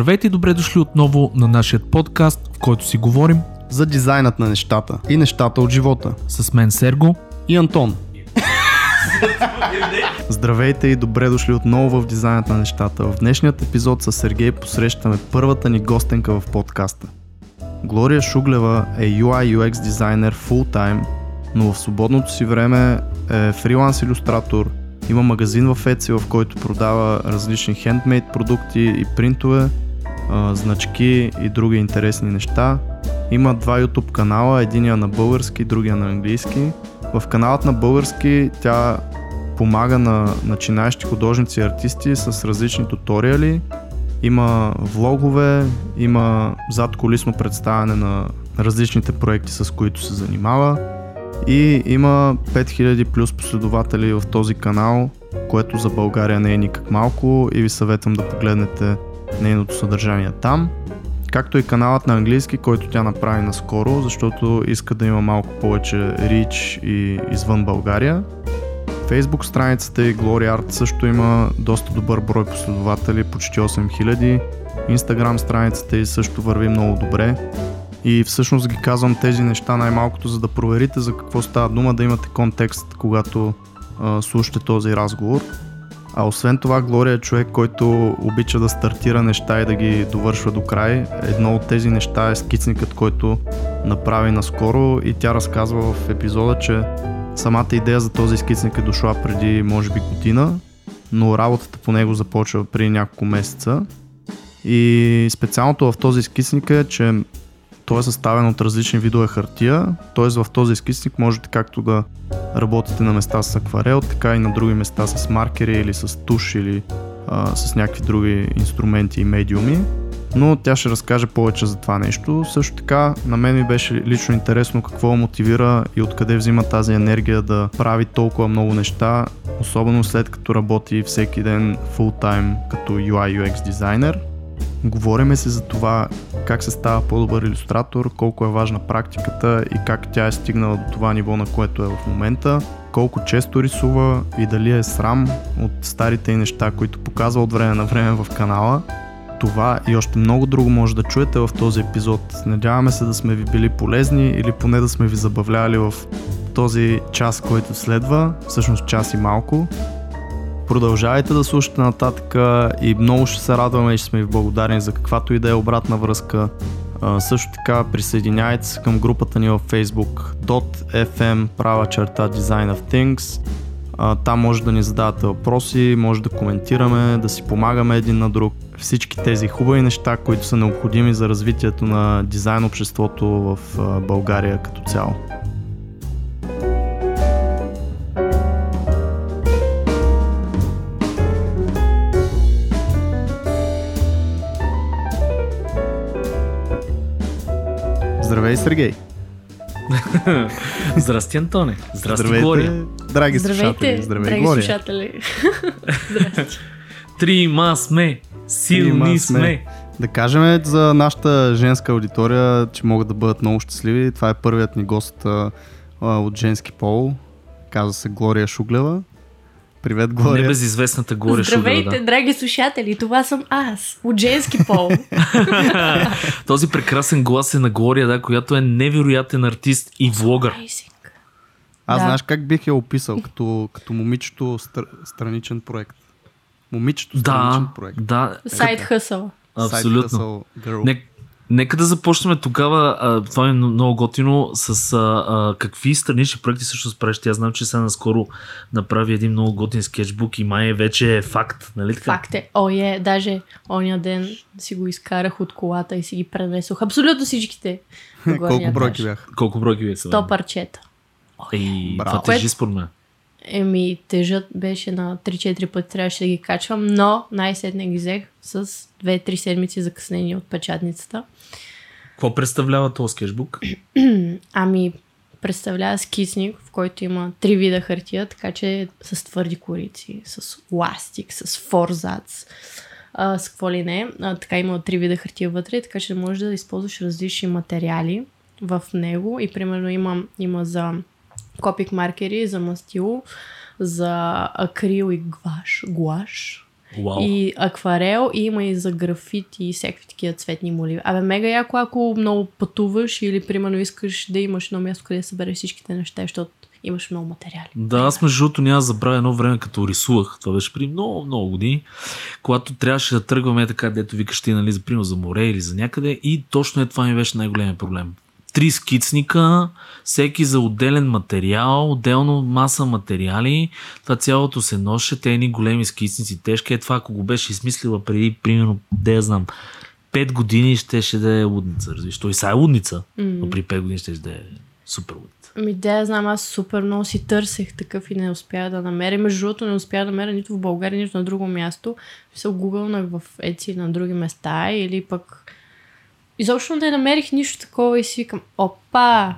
Здравейте и добре дошли отново на нашия подкаст, в който си говорим за дизайнът на нещата и нещата от живота. С мен Серго и Антон. Здравейте и добре дошли отново в дизайнът на нещата. В днешният епизод с Сергей посрещаме първата ни гостенка в подкаста. Глория Шуглева е UI/UX дизайнер фултайм, но в свободното си време е фриланс илюстратор, има магазин в Etsy, в който продава различни хендмейд продукти и принтове, значки и други интересни неща. Има два YouTube канала, единия на български, другия на английски. В каналът на български тя помага на начинаещи художници и артисти с различни туториали. Има влогове, има задкулисно представяне на различните проекти, с които се занимава. И има 5000 плюс последователи в този канал, което за България не е никак малко и ви съветвам да погледнете нейното съдържание там. Както и каналът на английски, който тя направи наскоро, защото иска да има малко повече рич и извън България. Фейсбук страницата и GloryArt също има доста добър брой последователи, почти 8000. Инстаграм страницата и също върви много добре. И всъщност ги казвам тези неща най-малкото, за да проверите за какво става дума, да имате контекст, когато слушате този разговор. А освен това, Глория е човек, който обича да стартира неща и да ги довършва до край. Едно от тези неща е скицникът, който направи наскоро, и тя разказва в епизода, че самата идея за този скицник е дошла преди може би година, но работата по него започва преди няколко месеца. И специалното в този скицник е, че той е съставен от различни видове хартия, т.е. в този скицник можете както да работите на места с акварел, така и на други места с маркери или с туш или с някакви други инструменти и медиуми, но тя ще разкаже повече за това нещо. Също така на мен ми беше лично интересно какво мотивира и откъде взима тази енергия да прави толкова много неща, особено след като работи всеки ден фултайм като UI/UX дизайнер. Говориме се за това как се става по-добър илюстратор, колко е важна практиката и как тя е стигнала до това ниво, на което е в момента, колко често рисува и дали е срам от старите неща, които показва от време на време в канала. Това и още много друго може да чуете в този епизод. Надяваме се да сме ви били полезни или поне да сме ви забавляли в този час, който следва, всъщност час и малко. Продължавайте да слушате нататък и много ще се радваме и ще сме ви благодарни за каквато и да е обратна връзка. Също така присъединяйте се към групата ни във Facebook .fm/Design of Things. Там може да ни задавате въпроси, може да коментираме, да си помагаме един на друг. Всички тези хубави неща, които са необходими за развитието на дизайн обществото в България като цяло. Здравей, Сергей! Здрасти, Антоне! Здрасти, здравейте, Глория! Драги слушатели! Здравей, Глория! Здрасти! Трима сме! Силни сме! Да кажем за нашата женска аудитория, че могат да бъдат много щастливи. Това е първият ни гост от женски пол. Казва се Глория Шуглева. Привет, Глория. Небезизвестната Глория Шуглева. Здравейте, драги слушатели, това съм аз, от женски пол. Този прекрасен глас е на Глория, да, която е невероятен артист и влогър. Аз знаеш как бих я описал, като момичето страничен проект. Момичето страничен проект. Да. Сайд хъсъл. Абсолютно. Нека да започнем тогава, това е много готино, с какви странични проекти също правиш. Аз знам, че сега наскоро направи един много готин скетчбук и май вече е факт, нали така? Факт е. Даже оня ден си го изкарах от колата и си ги пренесох. Абсолютно всичките. Колко бройки бях? Колко бройки бях? 100 парчета. Това тежи според мен. Еми, тежът беше на 3-4 пъти, трябваше да ги качвам, но най-сетне ги взех с 2-3 седмици закъснение от печатницата. Какво представлява този скетчбук? Ами, представлява скицник, в който има 3 вида хартия, така че с твърди корици, с ластик, с форзац, с какво ли не. Така има 3 вида хартия вътре, така че можеш да използваш различни материали в него. И примерно има за копик маркери, за мастило, за акрил и гуаш, Wow. И акварел, и има и за графит и всякакви такива цветни моливи. Абе, мега яко, ако много пътуваш или примерно искаш да имаш едно място, къде да събереш всичките неща, защото имаш много материали. Да, аз между другото няма забравя едно време, като рисувах. Това беше при много години, когато трябваше да тръгваме така, дето викаш ти, нали, за пример за море или за някъде, и точно това ми беше най-големият проблем. 3 скицника, всеки за отделен материал, отделно маса материали, това цялото се ноше, те едни големи скицници, тежки. Е, това ако го беше измислила преди, примерно, да я знам, 5 години щеше да е лудница, разбираш. То и сега е лудница, но при 5 години ще да е супер лудница. Ами да, я знам, аз супер много си търсех такъв и не успях да намеря. Между другото не успях да намеря нито в България, нито на друго място. Се гугълнах в Etsy на други места или пък изобщо не намерих нищо такова и си викам, опа,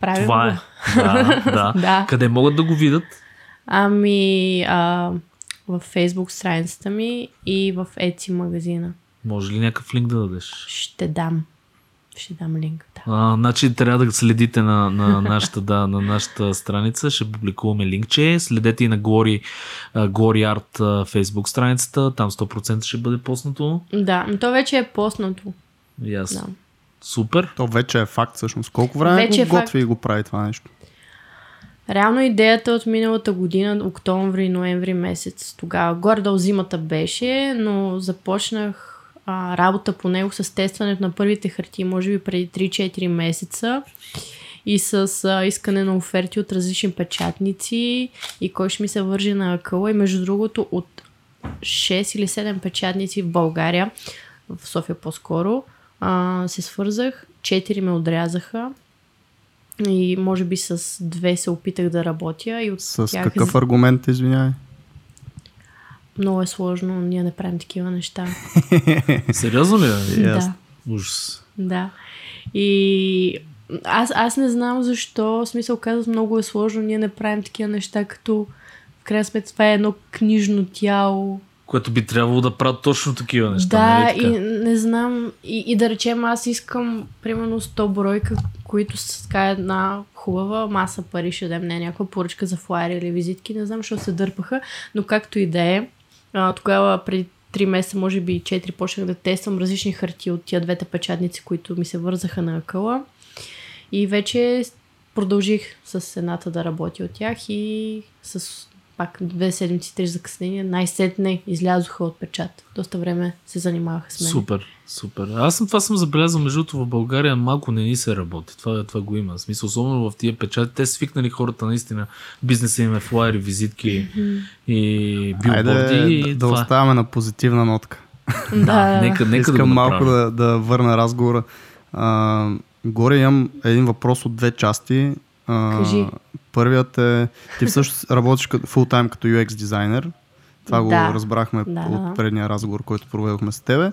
правим това го. Да. Къде могат да го видят? Ами, в Фейсбук страницата ми и в Etsy магазина. Може ли някакъв линк да дадеш? Ще дам линк. Да. Значи трябва да следите на нашата страница. Ще публикуваме линкче. Следете и на GloryArt Facebook страницата. Там 100% ще бъде постнато. Да, но то вече е постнато. Ясно. Yes. Да. Супер. То вече е факт всъщност. Колко време го готви и го прави това нещо? Реално идеята от миналата година, октомври, ноември месец, тогава горе-долу зимата беше, но започнах работа по него с тестването на първите хартии, може би преди 3-4 месеца и с искане на оферти от различни печатници и кой ще ми се вържи на акъла. И между другото от 6 или 7 печатници в България, в София по-скоро, се свързах, 4 ме отрязаха и може би с 2 се опитах да работя. И от с тях... какъв аргумент, извинявай? Много е сложно, ние не правим такива неща. Сериозно ли? Да. Ужас. Да. И аз не знам защо, в смисъл казват, много е сложно, ние не правим такива неща, като в крайна сметка това е едно книжно тяло, което би трябвало да правят точно такива неща. Да, нали, и не знам. И да речем, аз искам примерно 100 бройка, които са така една хубава маса пари, ще дам не някаква поръчка за флайери или визитки, не знам, защото се дърпаха, но както и да е, тогава преди 3 месеца, може би 4, почнах да тествам различни хартии от тия двете печатници, които ми се вързаха на акъла. И вече продължих с едната да работя от тях и с... пак 2 седмици, 3 закъснения, най-сетне излязоха от печат. Доста време се занимаваха с мен. Супер. Аз това съм забелязал, между това в България малко не ни се работи. Това го има. В смисъл, особено в тия печати. Те свикнали хората наистина. Бизнеса им е флайери, визитки и билборди. Айде, да оставаме на позитивна нотка. Да, нека да го направим. Искам малко да върна разговора. Горе имам един въпрос от 2 части. Кажи. Първият е, ти всъщност работиш фултайм като UX дизайнер. Това го разбрахме от предния разговор, който проведохме с тебе.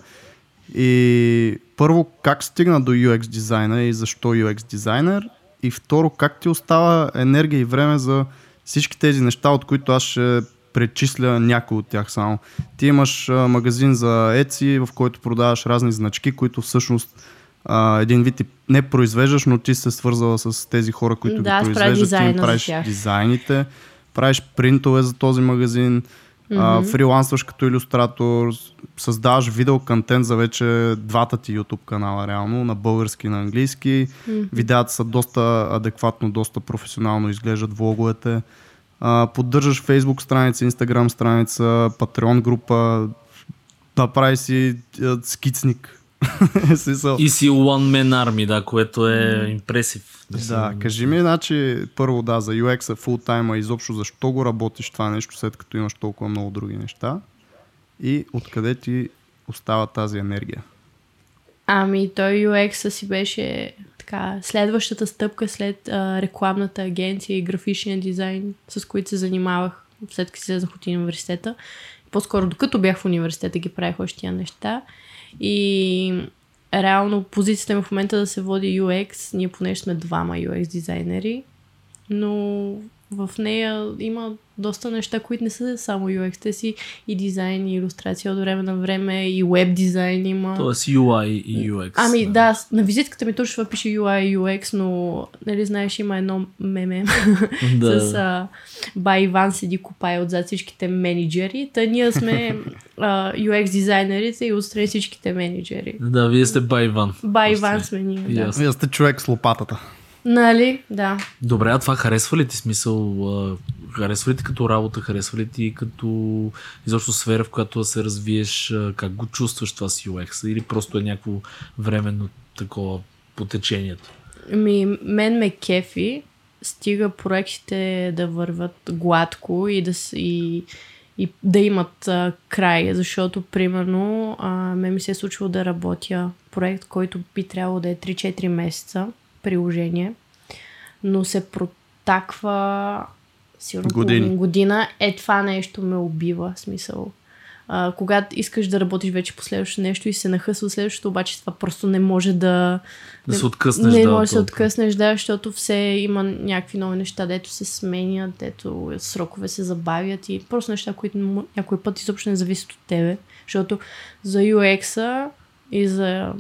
И първо, как стигна до UX дизайна и защо UX дизайнер? И второ, как ти остава енергия и време за всички тези неща, от които аз ще пречисля някои от тях само. Ти имаш магазин за Etsy, в който продаваш разни значки, които всъщност един вид ти не произвеждаш, но ти се свързала с тези хора, които ги произвеждат. Ти им правиш дизайните, правиш принтове за този магазин, фрилансваш като илюстратор, създаваш видеоконтент за вече 2 ти YouTube канала реално, на български и на английски. Видеята са доста адекватно, доста професионално изглеждат, влоговете. Поддържаш Facebook страница, Instagram страница, Patreon група, направиш си скицник. И си One Man Army, да, което е импресив. Да, кажи ми, значи, първо да, за UX-а, фултайма, изобщо защо го работиш това нещо, след като имаш толкова много други неща и откъде ти остава тази енергия? Ами, той UX-а си беше така следващата стъпка след рекламната агенция и графичния дизайн, с които се занимавах след като слезах от университета. По-скоро, докато бях в университета, ги правих още тия неща. И реално позицията ми в момента да се води UX, ние понеже сме 2 UX дизайнери, но В нея има доста неща, които не са само UX, те си и дизайн, и илюстрация от време на време, и веб дизайн има. Тоест UI и UX. Ами да, да, на визитката ми точно пише UI и UX, но нали знаеш, има едно меме да. с Бай Иван седи копае отзад всичките менеджери. Та ние сме UX дизайнерите и отстрани всичките менеджери. Да, вие сте Бай Иван. Бай Иван сме ние. Да. Вие сте човек с лопатата. Нали, да. Добре, а това харесва ли ти, смисъл? Харесва ли ти като работа? Харесва ли ти като изобщо сфера, в която да се развиеш? Как го чувстваш това с UX? Или просто е някакво временно такова по течението? Мен ме кефи, стига проектите да върват гладко и да имат край, защото примерно мен ми се е случило да работя проект, който би трябвало да е 3-4 месеца приложение, но се протаква сигурно половин година. Е, това нещо ме убива, смисъл. Когато искаш да работиш вече по следващото нещо и се нахъсва следващото, обаче това просто не може да се откъснеш. Не може да се откъснеш, да, защото все има някакви нови неща, дето се сменят, дето срокове се забавят и просто неща, които някой път изобщо не зависят от тебе. Защото за UX-а и за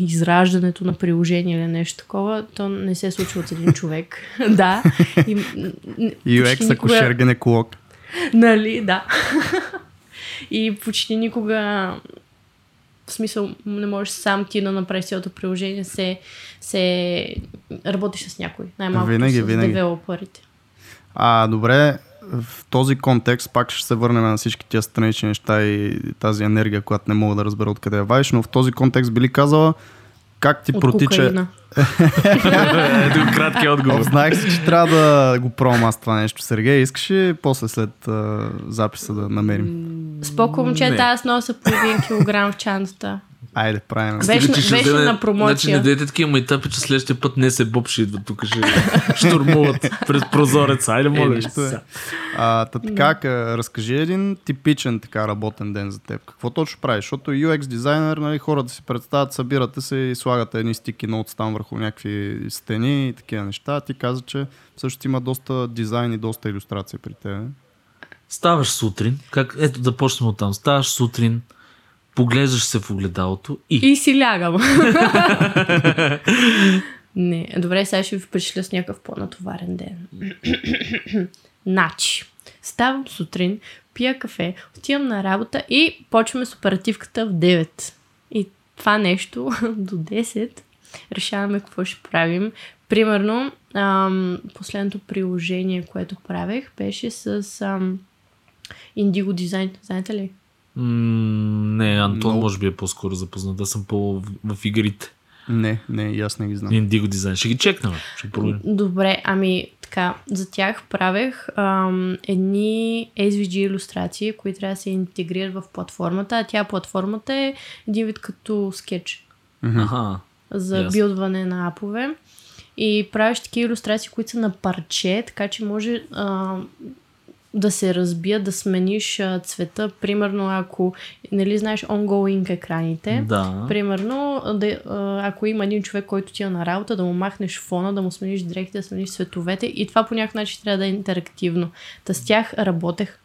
израждането на приложение или нещо такова, то не се е случило от един човек. Да. UX акушер гинеколог. Нали, да. И почти никога, в смисъл, не можеш сам ти да направиш цялото приложение, се работиш с някой. Най-малко с девелоперите. Добре, в този контекст пак ще се върнем на всички тия странични неща и тази енергия, която не мога да разбера откъде я вадиш, но в този контекст би ли казала как ти протича... Ето кратки отговор. Знаех си, че трябва да го пробвам аз това нещо. Сергей, искаш ли после след записа да намерим? Споко, момчета, аз нося половин килограм в чантата. Айде, правим. Беше на промоция. Значи не дадете такива майтапи, че следващия път не се боб ще идва тук, ще штурмуват през прозореца. Айде, моля. Така, разкажи един типичен така работен ден за теб. Какво точно правиш? Защото UX дизайнер, нали, хората си представят, събирате се и слагате едни стики ноутс там върху някакви стени и такива неща. Ти каза, че всъщност има доста дизайн и доста илюстрация при тебе. Ставаш сутрин. Ето да почнем от там. Ставаш сутрин, поглеждаш се в огледалото и си лягам. Не, добре, сега ще ви впечатля с някакъв по-натоварен ден. Начи. Ставам сутрин, пия кафе, отивам на работа и почваме с оперативката в 9. И това нещо до 10 решаваме какво ще правим. Примерно, последното приложение, което правех, беше с Indigo Design. Знаете ли? Не, Антон може би е по-скоро запознат. Да, съм в игрите. Не, аз не ги знам. Indigo Design. Ще ги чекнем. Ще проверим. Добре, така, за тях правех едни SVG илюстрации, които трябва да се интегрират в платформата, а тя платформата е един вид като скетч. Аха. За билдване на апове. И правиш такива илюстрации, които са на парче, така че може да се разбия, да смениш цвета. Примерно, ако, нали знаеш, ongoing екраните. Да. Примерно, ако има един човек, който ти е на работа, да му махнеш фона, да му смениш дрехите, да смениш цветовете. И това по някакъв начин трябва да е интерактивно. Та с тях работех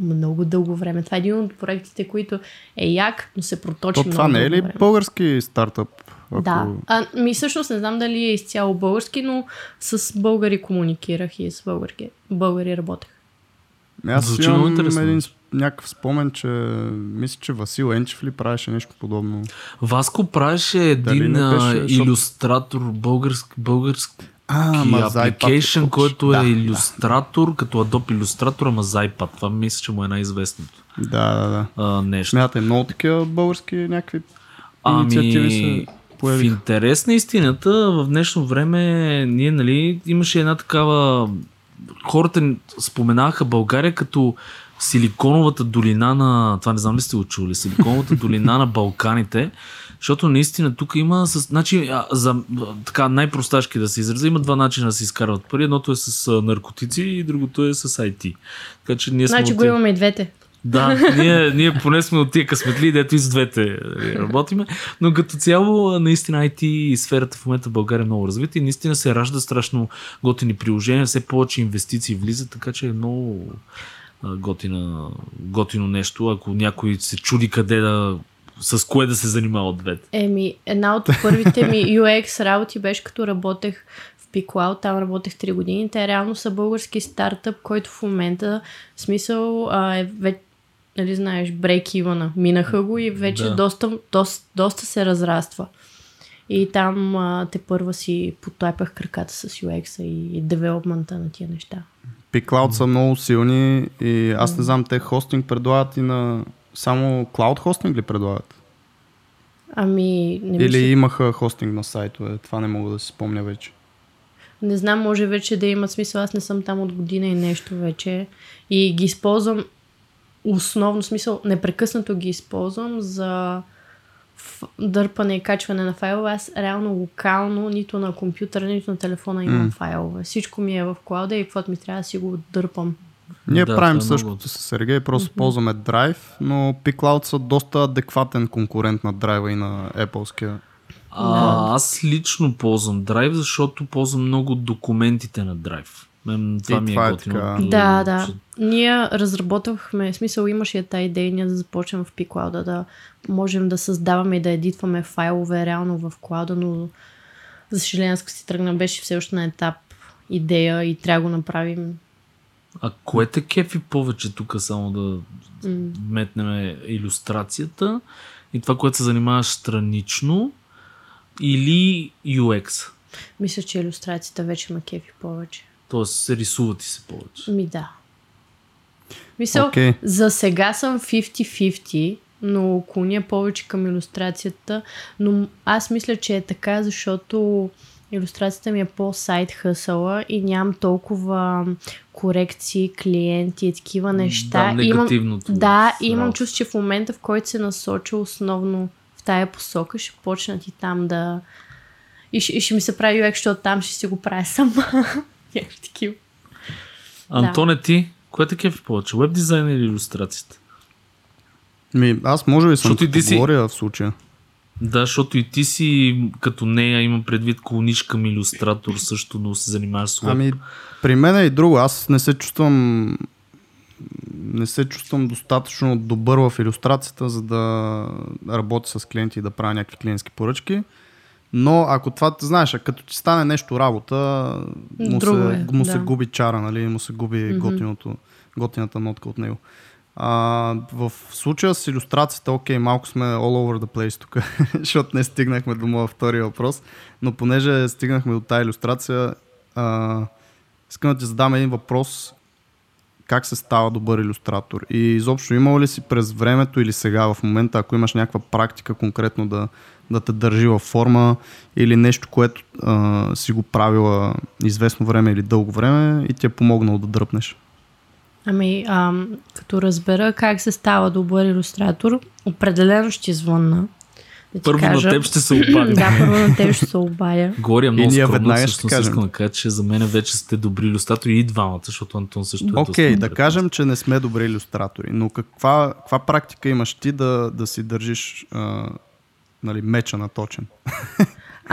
много дълго време. Това е един от проектите, които е як, но се проточи много. Това не е ли български стартъп? Да. Всъщност не знам дали е изцяло български, но с българи комуникирах и с българи работех. Аз имам някакъв спомен, че мисля, че Васил Енчев ли правеше нещо подобно. Васко правеше един илюстратор български апликейшън, който е илюстратор, като Adobe илюстратор, ама за iPad. Това мисля, че му е най-известното. Да. Нещо. Смятай, много такива български някакви инициативи са. В интерес на истината, в днешно време ние, нали, имаше една такава... Хората споменаха България като силиконовата долина на... Това не знам ли сте го чули. Силиконовата долина на Балканите. Защото наистина тук има... Значи, за така най-просташки да се израза, има два начина да се изкарват пари. Едното е с наркотици и другото е с IT. Така че ние значи го имаме и двете. Да, ние поне сме от тия късметли, дето и с двете работиме, но като цяло наистина IT и сферата в момента в България е много развита и наистина се ражда страшно готини приложения, все повече инвестиции влизат, така че е много готино нещо, ако някой се чуди къде да с кое да се занимава от двете. Една от първите ми UX работи беше като работех pCloud, там работех 3 години. Те реално са български стартъп, който в момента в смисъл е вече, нали знаеш, break-even-а. Минаха го и вече доста се разраства. И там тепърва си потайпах краката с UX-а и девелопмента на тия неща. pCloud са много силни и аз не знам, те хостинг предлагат и на... Само клауд хостинг ли предлагат? Или имаха хостинг на сайтове? Това не мога да си спомня вече. Не знам, може вече да има смисъл. Аз не съм там от година и нещо вече. И ги използвам основно, смисъл, непрекъснато ги използвам за дърпане и качване на файлове. Аз реално локално, нито на компютъра, нито на телефона имам файлове. Всичко ми е в клауда и каквото ми трябва да си го дърпам. Ние правим същото с Сергей, просто ползваме Drive, но pCloud са доста адекватен конкурент на Drive и на Apple-ския. Аз лично ползвам Drive, защото ползвам много документите на Drive. Това ми е готино. Да. Ние разработвахме, в смисъл имаше тази идея ние да започнем в pCloud, да можем да създаваме и да едитваме файлове реално в клауда, но за съжаление си тръгна, беше все още на етап идея и трябва да го направим. А кое те кефи повече тук, само да вметнем илюстрацията и това, което се занимаваш странично, или UX? Мисля, че илюстрацията вече ме кефи повече. Тоест се рисуват и се повече. Да. Мисля, за сега съм 50-50, но клоня повече към илюстрацията, но аз мисля, че е така, защото илюстрацията ми е по-сайт хъсъла и нямам толкова корекции, клиенти и такива неща. Да, негативното. Имам чувство, че в момента, в който се насоча основно в тая посока, ще почнат и там да... И ще ми се прави UX, защото там ще си го правя сама. Антоне, ти? Кое таки е в повече? Веб дизайн или илюстрацията? Аз може би съм като Глория в случая. Да, защото и ти си като нея, имам предвид клоничка към илюстратор също, но се занимаваш с лъп. При мен е и друго. Аз не се чувствам достатъчно добър в илюстрацията, за да работя с клиенти и да правя някакви клиентски поръчки. Но ако това, знаеш, като ти стане нещо работа, му се губи чара, нали? Му се губи готината нотка от него. В случая с илюстрацията, малко сме all over the place тук, защото не стигнахме до моя втория въпрос, но понеже стигнахме до тази илюстрация, искам да ти задам един въпрос: как се става добър илюстратор и изобщо имал ли си през времето или сега в момента, ако имаш някаква практика конкретно да те държи във форма или нещо, което си го правила известно време или дълго време и ти е помогнало да дръпнеш? Като разбера как се става добър илюстратор, определено ще звънна. Да първо кажа, на теб ще се обадя. Първо на теб ще се обадя. Глория, много скромно всъщност искам да кажа, че за мен вече сте добри илюстратори и двамата, защото Антон също е доста. Да кажем, че не сме добри илюстратори, но каква практика имаш ти да си държиш меча наточен?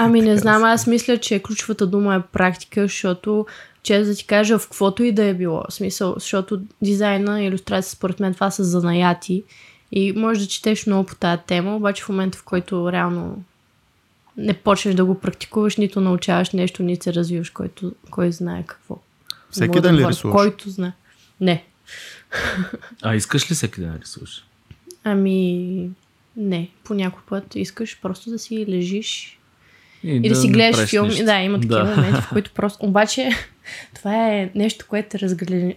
Не знам, аз мисля, че ключовата дума е практика, защото че да ти кажа в каквото и да е било. В смисъл, защото дизайна и илюстрация според мен това са занаяти и можеш да четеш много по тази тема, обаче в момента, в който реално не почнеш да го практикуваш, нито научаваш нещо, нито се развиваш, кой знае какво. Всеки ден ли рисуваш? Който знае. Не. А искаш ли всеки ден рисуваш? Не. По някой път искаш просто да си лежиш и да си гледаш филм. Нещо. Да, има такива моменти, в които просто... Обаче, това е нещо, което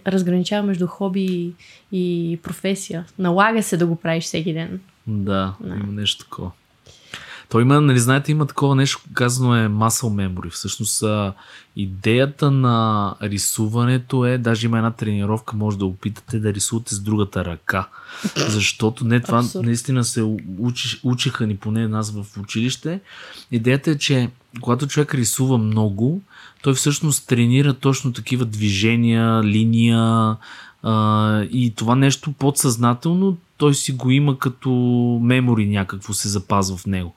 разграничава между хобби и професия. Налага се да го правиш всеки ден. Да. Има нещо такова. То има, има такова нещо, казано е muscle memory. Всъщност, идеята на рисуването е, даже има една тренировка, може да опитате да рисувате с другата ръка. Защото това наистина се учиха ни поне нас в училище. Идеята е, че когато човек рисува много, той всъщност тренира точно такива движения, линия, И това нещо подсъзнателно той си го има като мемори, някакво се запазва в него.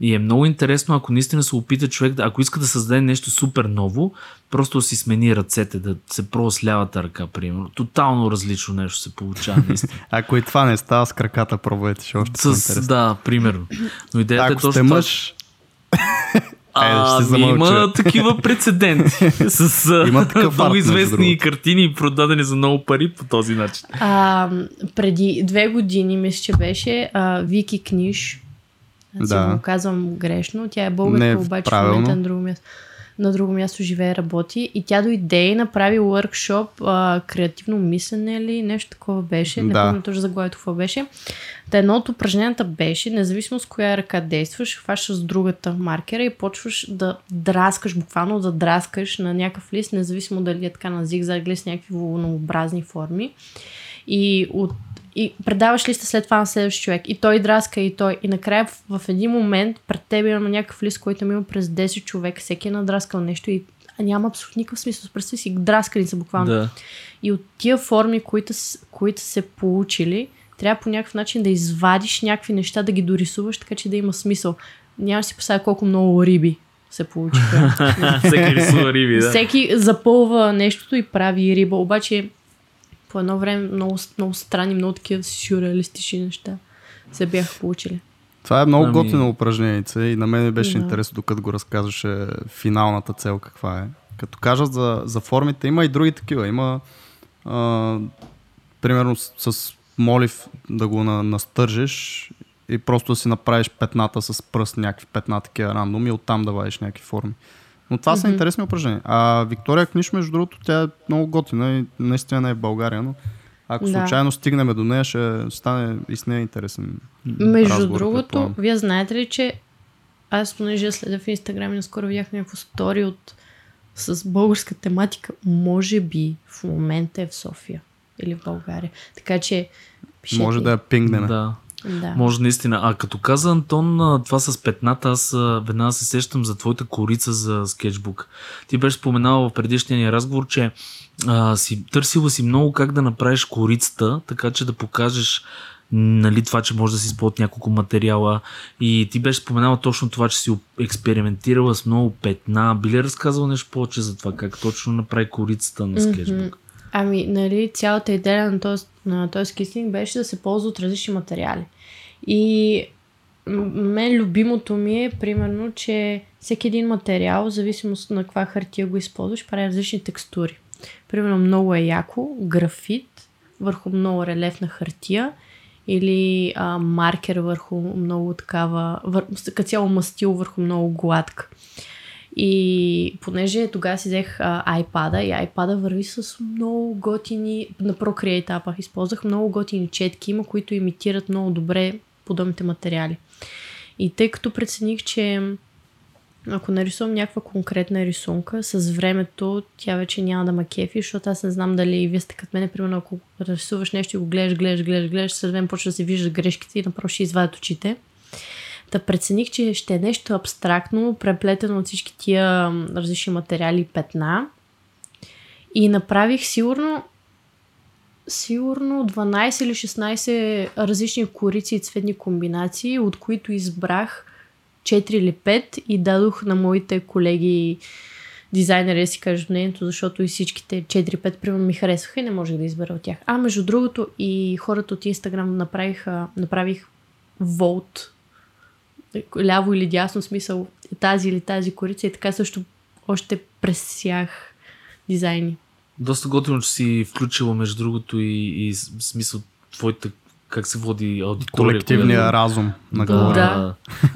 И е много интересно, ако наистина се опита човек, ако иска да създаде нещо супер ново, просто си смени ръцете, да се пробва с лявата ръка, примерно. Тотално различно нещо се получава наистина. Ако и това не става с краката, пробвайте, ще още по-интересно. Да, примерно. Но идеята е точно... Ако сте мъж... Има такива прецеденти с много известни картини, продадени за много пари по този начин. Преди 2 години, мисля, че беше Вики Книш. Сигурно казвам грешно. Тя е българка, обаче в момента на друго място живее, работи. И тя дойде и направи уъркшоп, креативно мислене или нещо такова беше. Не помня точно заглавието какво беше. Та едно от упражненията беше, независимо с коя ръка действаш, хващаш с другата маркера и почваш да драскаш, буквално да драскаш на някакъв лист, независимо дали е така на зигзаг, лист, някакви волнообразни форми. И предаваш листа след това на следващ човек. И той драска, и той. И накрая в един момент пред теб има някакъв лист, който има през 10 човека. Всеки е надраскал нещо и няма абсолютно никакъв смисъл. Представи си, драсканица буквално. Да. И от тия форми, които се получили, трябва по някакъв начин да извадиш някакви неща, да ги дорисуваш, така че да има смисъл. Няма да си представя колко много риби се получиха. Всеки рисува риби, да. Всеки запълва нещото и прави риба. Обаче по едно време много, много странни, много такива сюрреалистични неща се бяха получили. Това е много готино упражненице и на мен беше интересно, докато го разказваше финалната цел каква е. Като кажа за формите, има и други такива. Има примерно с молив да го настържиш и просто да си направиш петната с пръст, някакви петна такива рандом и оттам да вадиш някакви форми. Но това са интересни упражнения. А Виктория Книш, между другото, тя е много готина и наистина не е в България, но ако случайно стигнем до нея, ще стане и с нея интересен между разговор, другото, вие знаете ли, че аз понеже следя в Инстаграм и наскоро видях някакво стори с българска тематика, може би в момента е в София или в България. Така че пишете. Може да я пингнем. Да. Да. Може наистина. А като каза Антон, това с петната, аз веднага се сещам за твоята корица за скетчбук. Ти беше споменала в предишния ни разговор, че търсила си много как да направиш корицата, така че да покажеш, нали, това, че може да си използват няколко материала. И ти беше споменала точно това, че си експериментирала с много петна. Би ли разказвала нещо повече за това, как точно направи корицата на скетчбук? Ами, нали, цялата идея на този скицинг беше да се ползва от различни материали. И мен любимото ми е, примерно, че всеки един материал, в зависимост на каква хартия го използваш, прави различни текстури. Примерно, много е яко графит върху много релефна хартия или маркер върху много такава, като цяло мастил върху много гладка. И понеже тогава си взех iPad-а и iPad-а върви с много готини, на Procreate апа използвах много готини четки, има, които имитират много добре подобните материали. И тъй като прецених, че ако нарисувам някаква конкретна рисунка, с времето тя вече няма да ма кефи, защото аз не знам дали вие сте като мен, примерно ако рисуваш нещо и го гледаш, след време почва да се виждат грешките и направо ще извадят очите. Да прецених, че ще е нещо абстрактно, преплетено от всички тия различни материали и петна. И направих сигурно 12 или 16 различни корици и цветни комбинации, от които избрах 4 или 5 и дадох на моите колеги дизайнери да си кажат мнението, защото и всичките 4-5 примерно ми харесваха и не можех да избера от тях. А между другото и хората от Instagram направих волт, ляво или дясно, смисъл тази или тази корица и така също още пресях дизайни. Доста готино, че си включила между другото и смисъл твоята, как се води аудитория. Колективния разум на Глория. Да.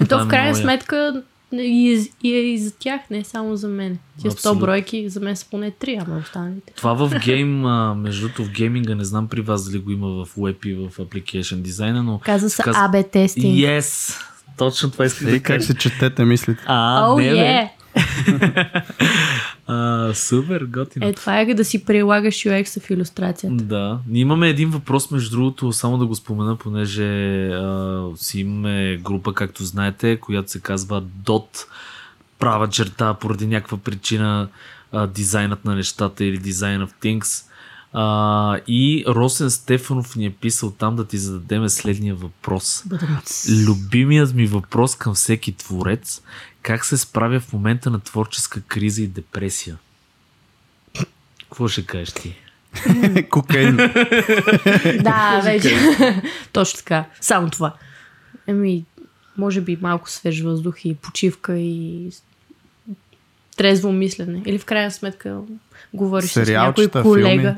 То в крайна сметка и за тях, не само за мен. Те 100 бройки, за мен са поне 3, ама останалите. Това в гейм, между другото в гейминга, не знам при вас дали го има в web и в application дизайна, но... Казва се AB тестинг. Yes! Точно това искам да кажа. Как се четете мислите? Супер, готино. Това е да си прилагаш UX в илюстрацията. Да. Имаме един въпрос, между другото, само да го спомена, понеже си имаме група, както знаете, която се казва DOT, права черта, поради някаква причина дизайнът на нещата или Design of Things. И Росен Стефанов ни е писал там да ти зададем следния въпрос. Любимият ми въпрос към всеки творец: как се справя в момента на творческа криза и депресия? Какво ще кажеш ти? Кокаин. Да, вече. Точно така. Само това. Еми, може би малко свеж въздух и почивка и трезво мислене. Или в крайна сметка говориш с някой колега. Филми.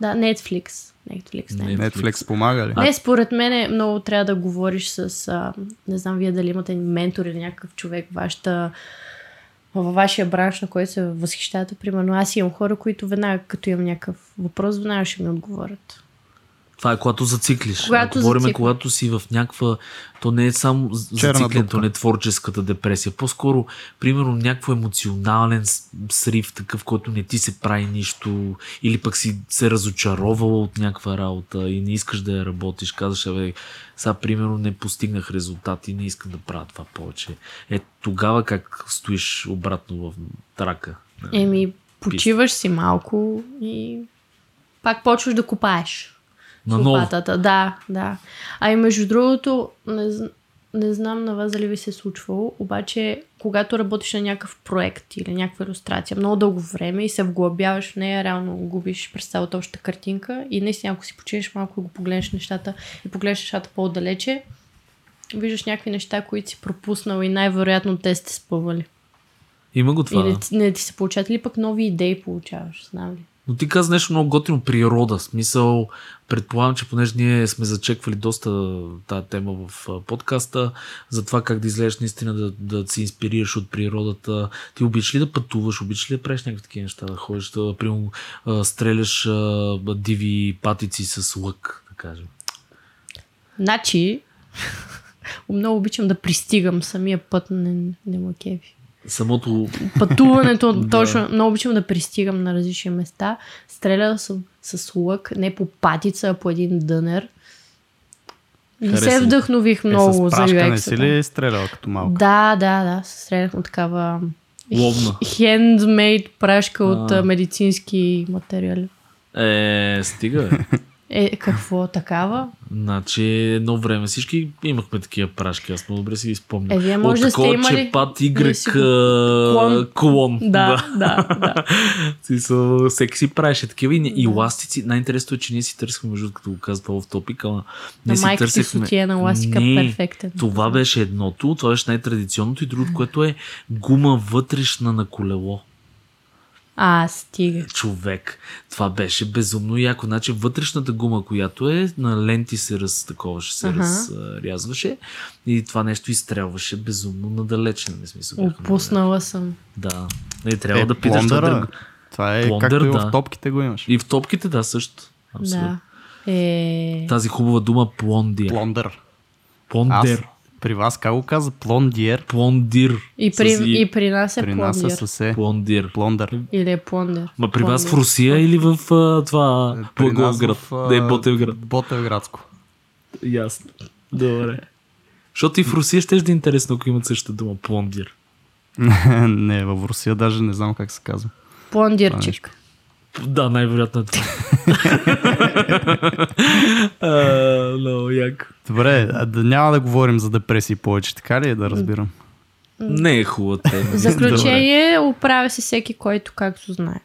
Да, Netflix помага ли? Не, според мен много трябва да говориш с... не знам вие дали имате ментор или някакъв човек във вашия бранш, на който се възхищавате. Примерно аз имам хора, които веднага като имам някакъв въпрос, веднага ще ми отговорят. Това е когато зациклиш. Когато си в някаква... То не е само зациклянето, не е творческата депресия. По-скоро, примерно, някакво емоционален срив, такъв, който не ти се прави нищо, или пък си се разочаровала от някаква работа и не искаш да я работиш. Казаш, сега, примерно, не постигнах резултат и не искам да правя това повече. Е, тогава как стоиш обратно в трака? Еми, почиваш си малко и пак почваш да копаеш. Лопатата, да. А и между другото, не знам на вас дали ви се е случвало, обаче когато работиш на някакъв проект или някаква илюстрация много дълго време и се вглъбяваш в нея, реално губиш представата общата картинка и наистина, ако си починеш малко и го погледнеш нещата и погледнеш нещата по-отдалече, виждаш някакви неща, които си пропуснал и най-вероятно те сте спъвали. Има го това. И не ти се получат ли пък нови идеи получаваш, знам ли? Но ти каза нещо много готино — природа. Смисъл, предполагам, че понеже ние сме зачеквали доста тази тема в подкаста, за това как да излезеш наистина, да се инспирираш от природата. Ти обичаш ли да пътуваш, обичаш ли да правиш някакви такива неща, да ходиш, да примерно стреляш диви патици с лък, да кажем? Значи, много обичам да пристигам, самия път не макеви. Пътуването, точно. Много обичам да пристигам на различни места. Стрелял съм с лък, не по патица, а по един дънер. Не се вдъхнових много за UX. С прашка не си ли стреляла като малко? Да. Стрелях от такава хендмейд прашка от медицински материали. Стига. Какво такава? Значи, едно време всички имахме такива прашки, аз много добре си ги спомням. Вие може да сте имали... Чепат, Y, клон. Да. Всеки си правеше такива и ластици. Най-интересно е, че ние си търсихме, между като го казва в топика, ама не си търсихме. Сутия на ластика, перфектен. Това беше едното, това беше най-традиционното, и другото, което е гума вътрешна на колело. Стига. Човек, това беше безумно яко. Значи вътрешната гума, която е на ленти, се разтаковаше, се разрязваше и това нещо изстрелваше безумно надалеч. Опуснала съм. Да. И трябва да питаш. Плондъра. Това е плондър, както и в топките го имаш. И в топките, да, също. Абсолютно. Да. Тази хубава дума — плондир. Плондер. При вас как го каза? Плондир. Плондир. И при нас е плондир. При нас е плондир. Плондър. Или е плондер. Ма при вас в Русия или в това... Благоевград? Да, е Ботевград. Ботевградско. Ясно. Добре. Защото и в Русия ще е интересно, ако имат същата дума. Плондир. Не, в Русия даже не знам как се казва. Плондирчик. Да, най-вероятно е това. Много яко. Добре, няма да говорим за депресии повече, така ли е да разбирам? Не е хубава тема. Заключение: оправя се всеки, който както знае.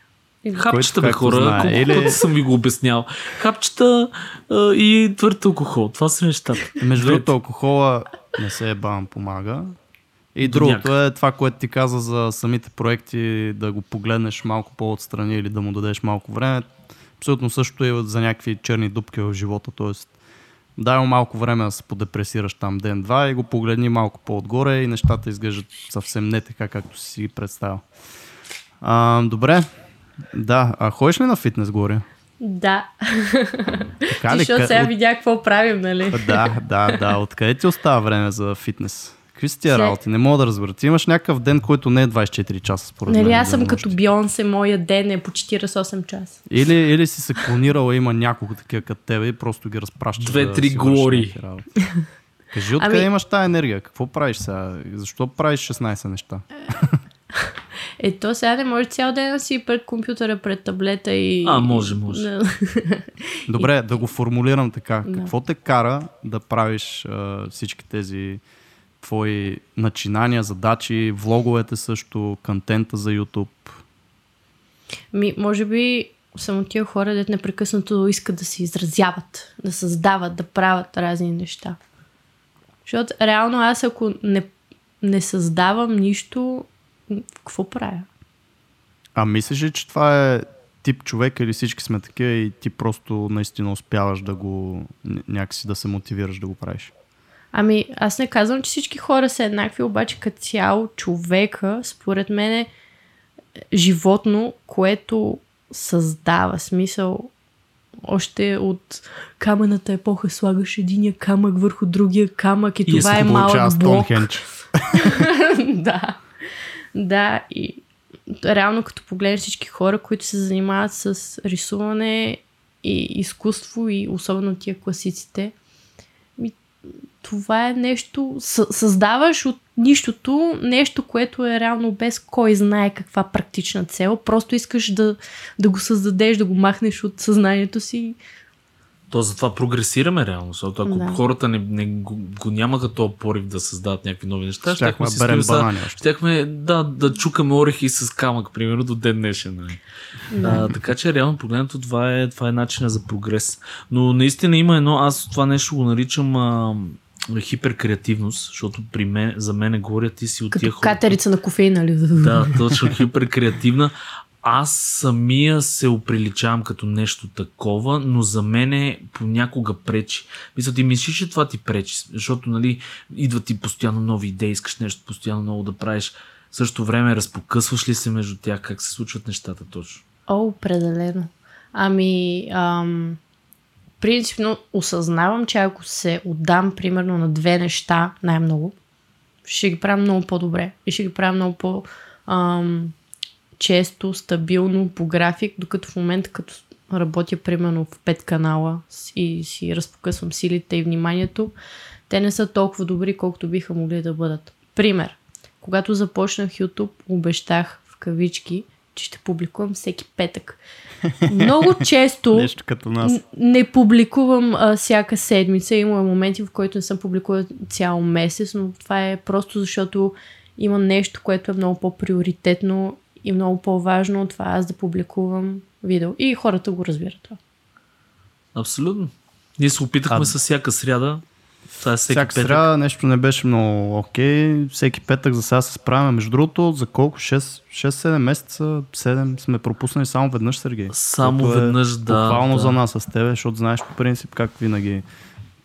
Хапчета, бе хора, колкото съм ви го обяснял. Хапчета и твърд алкохол, това са нещата. Между другото, алкохола не се ебавам, помага. И другото е това, което ти каза за самите проекти, да го погледнеш малко по-отстрани или да му дадеш малко време. Абсолютно също и за някакви черни дупки в живота, т.е. дай малко време да се подепресираш там ден-два и го погледни малко по-отгоре и нещата изглеждат съвсем не така, както си ги представил. Добре, да. А ходиш ли на фитнес, Глория? Да. Защото сега видя какво правим, нали? Да. Откъде ти остава време за фитнес? Какви са тия работи? Не мога да разбера. Ти имаш някакъв ден, който не е 24 часа според мен. Нали, аз съм като Бионсе, моя ден е по 48 часа. Или си се клонирала, има няколко такива като тебе и просто ги разпращаш. 2-3 Глори. Кажи, откъде имаш тая енергия? Какво правиш сега? Защо правиш 16 неща? Ето сега не може цял ден да си пред компютъра, пред таблета и... Може. Добре, да го формулирам така. Да. Какво те кара да правиш всички тези твои начинания, задачи, влоговете също, контента за YouTube? Може би само тия хора, дето непрекъснато искат да се изразяват, да създават, да правят разни неща. Защото реално аз ако не създавам нищо, какво правя? А мислиш ли, че това е тип човек или всички сме такива и ти просто наистина успяваш да го някакси да се мотивираш да го правиш? Аз не казвам, че всички хора са еднакви, обаче като цяло човека, според мен е животно, което създава смисъл. Още от каменната епоха слагаш единия камък върху другия камък и това е малък блок. Да, и реално като погледнеш всички хора, които се занимават с рисуване и изкуство и особено тия класиците, това е нещо, създаваш от нищото, нещо, което е реално без кой знае каква практична цел. Просто искаш да го създадеш, да го махнеш от съзнанието си. То затова прогресираме реално, защото ако хората не го нямаха този порив да създават някакви нови неща, щяхме да чукаме орехи с камък, примерно, до ден днешен. Така че реално погледнато това е начинът за прогрес. Но наистина има аз това нещо го наричам хиперкреативност, защото за мен Глория, ти си от тия хора. Катерица на кофеина, ли? Да, точно хиперкреативна. Аз самия се оприличавам като нещо такова, но за мене понякога пречи. Мисля, ти мислиш, че това ти пречи, защото идват ти постоянно нови идеи, искаш нещо постоянно ново да правиш. В същото време разпокъсваш ли се между тях? Как се случват нещата точно? Определено. Принципно осъзнавам, че ако се отдам примерно на две неща най-много, ще ги правя много по-добре и ще ги правя много по-често, стабилно, по график, докато в момента като работя примерно в 5 канала и си разпокъсвам силите и вниманието, те не са толкова добри, колкото биха могли да бъдат. Пример, когато започнах YouTube, обещах в кавички, че ще публикувам всеки петък. Много често не публикувам всяка седмица. Има моменти, в които не съм публикувала цял месец, но това е просто защото има нещо, което е много по-приоритетно и много по-важно от това аз да публикувам видео. И хората го разбират това. Абсолютно. Ние се опитахме с всяка сряда. Всяка сряда нещо не беше много окей. Всеки петък за сега се справяме. Между другото, за колко? 6-7 месеца, 7 сме пропуснали само веднъж, Сергей. Буквално за нас с тебе, защото знаеш по принцип как винаги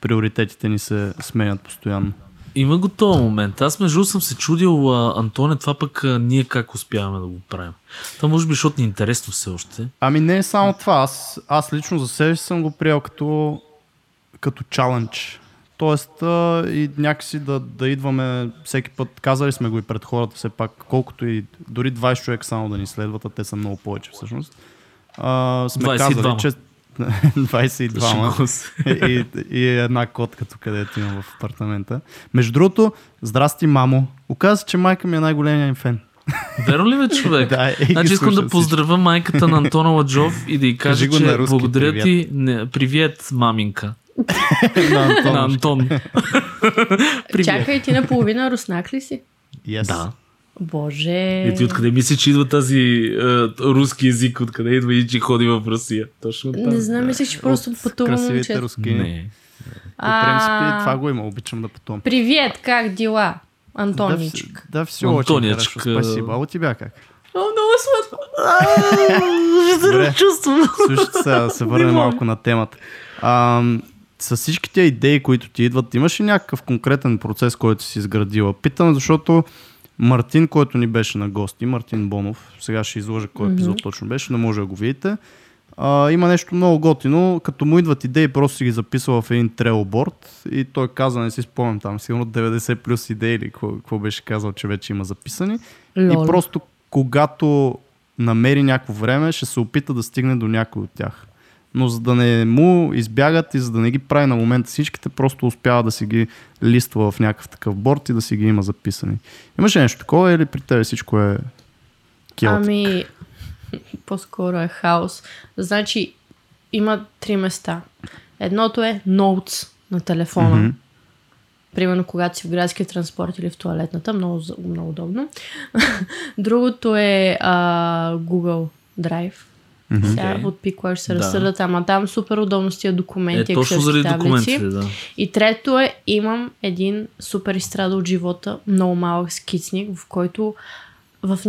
приоритетите ни се сменят постоянно. Има го този момент. Аз между съм се чудил, Антоне, това пък ние как успяваме да го правим. Това може би, защото ни е интересно все още. Не е само това. Аз лично за себе съм го приел като чалендж. Тоест и някакси да идваме всеки път, казали сме го и пред хората все пак, колкото и дори 20 човек само да ни следват, а те са много повече всъщност. Сме 22. Казали, че 22 и една котка тук, където имам в апартамента. Между другото, здрасти, мамо. Оказва се, че майка ми е най-големия фен. Верно ли бе, човек? Искам да поздравя майката на Антона Ладжов и да й кажа, че благодаря ти. Привет, маминка. На Антон. Чакай, ти наполовина руснак ли си? Да. Боже. И ти откъде мислиш, че идва тази руски език? Откъде идва и че ходи в Русия? Точно там. Не знам, мислиш, че просто пътувам. Красивите руски. Не. По принцип това го има. Обичам да пътувам. Привет, как дела, Антоничка? Да, все очень хорошо. Спасибо. А у тебя как? Много сладко. Добре, слушайте сега, да се върнем малко на темата. С всички тия идеи, които ти идват, имаш ли някакъв конкретен процес, който си изградила? Питам, защото Мартин, който ни беше на гости, Мартин Бонов, сега ще изложа кой епизод точно беше, не може да го видите. Има нещо много готино, като му идват идеи, просто си ги записва в един Trello борд и той каза, не си спомням там, сигурно 90 плюс идеи или какво беше казал, че вече има записани. И просто когато намери някакво време, ще се опита да стигне до някой от тях. Но за да не му избягат и за да не ги прави на момента всичките, просто успява да си ги листва в някакъв такъв борд и да си ги има записани. Имаш нещо такова или при тебе всичко е Килът. Ами, по-скоро е хаос. Значи, има три места. Едното е Notes на телефона. Mm-hmm. Примерно, когато си в градски транспорт или в тоалетната. Много, много удобно. Другото е Google Drive. Mm-hmm. Сега от пикла ще се разсърдат, ама там супер удобно с тия документи, екселски таблици. Да. И трето е, имам един супер изстрадал от живота, много малък скицник, в който в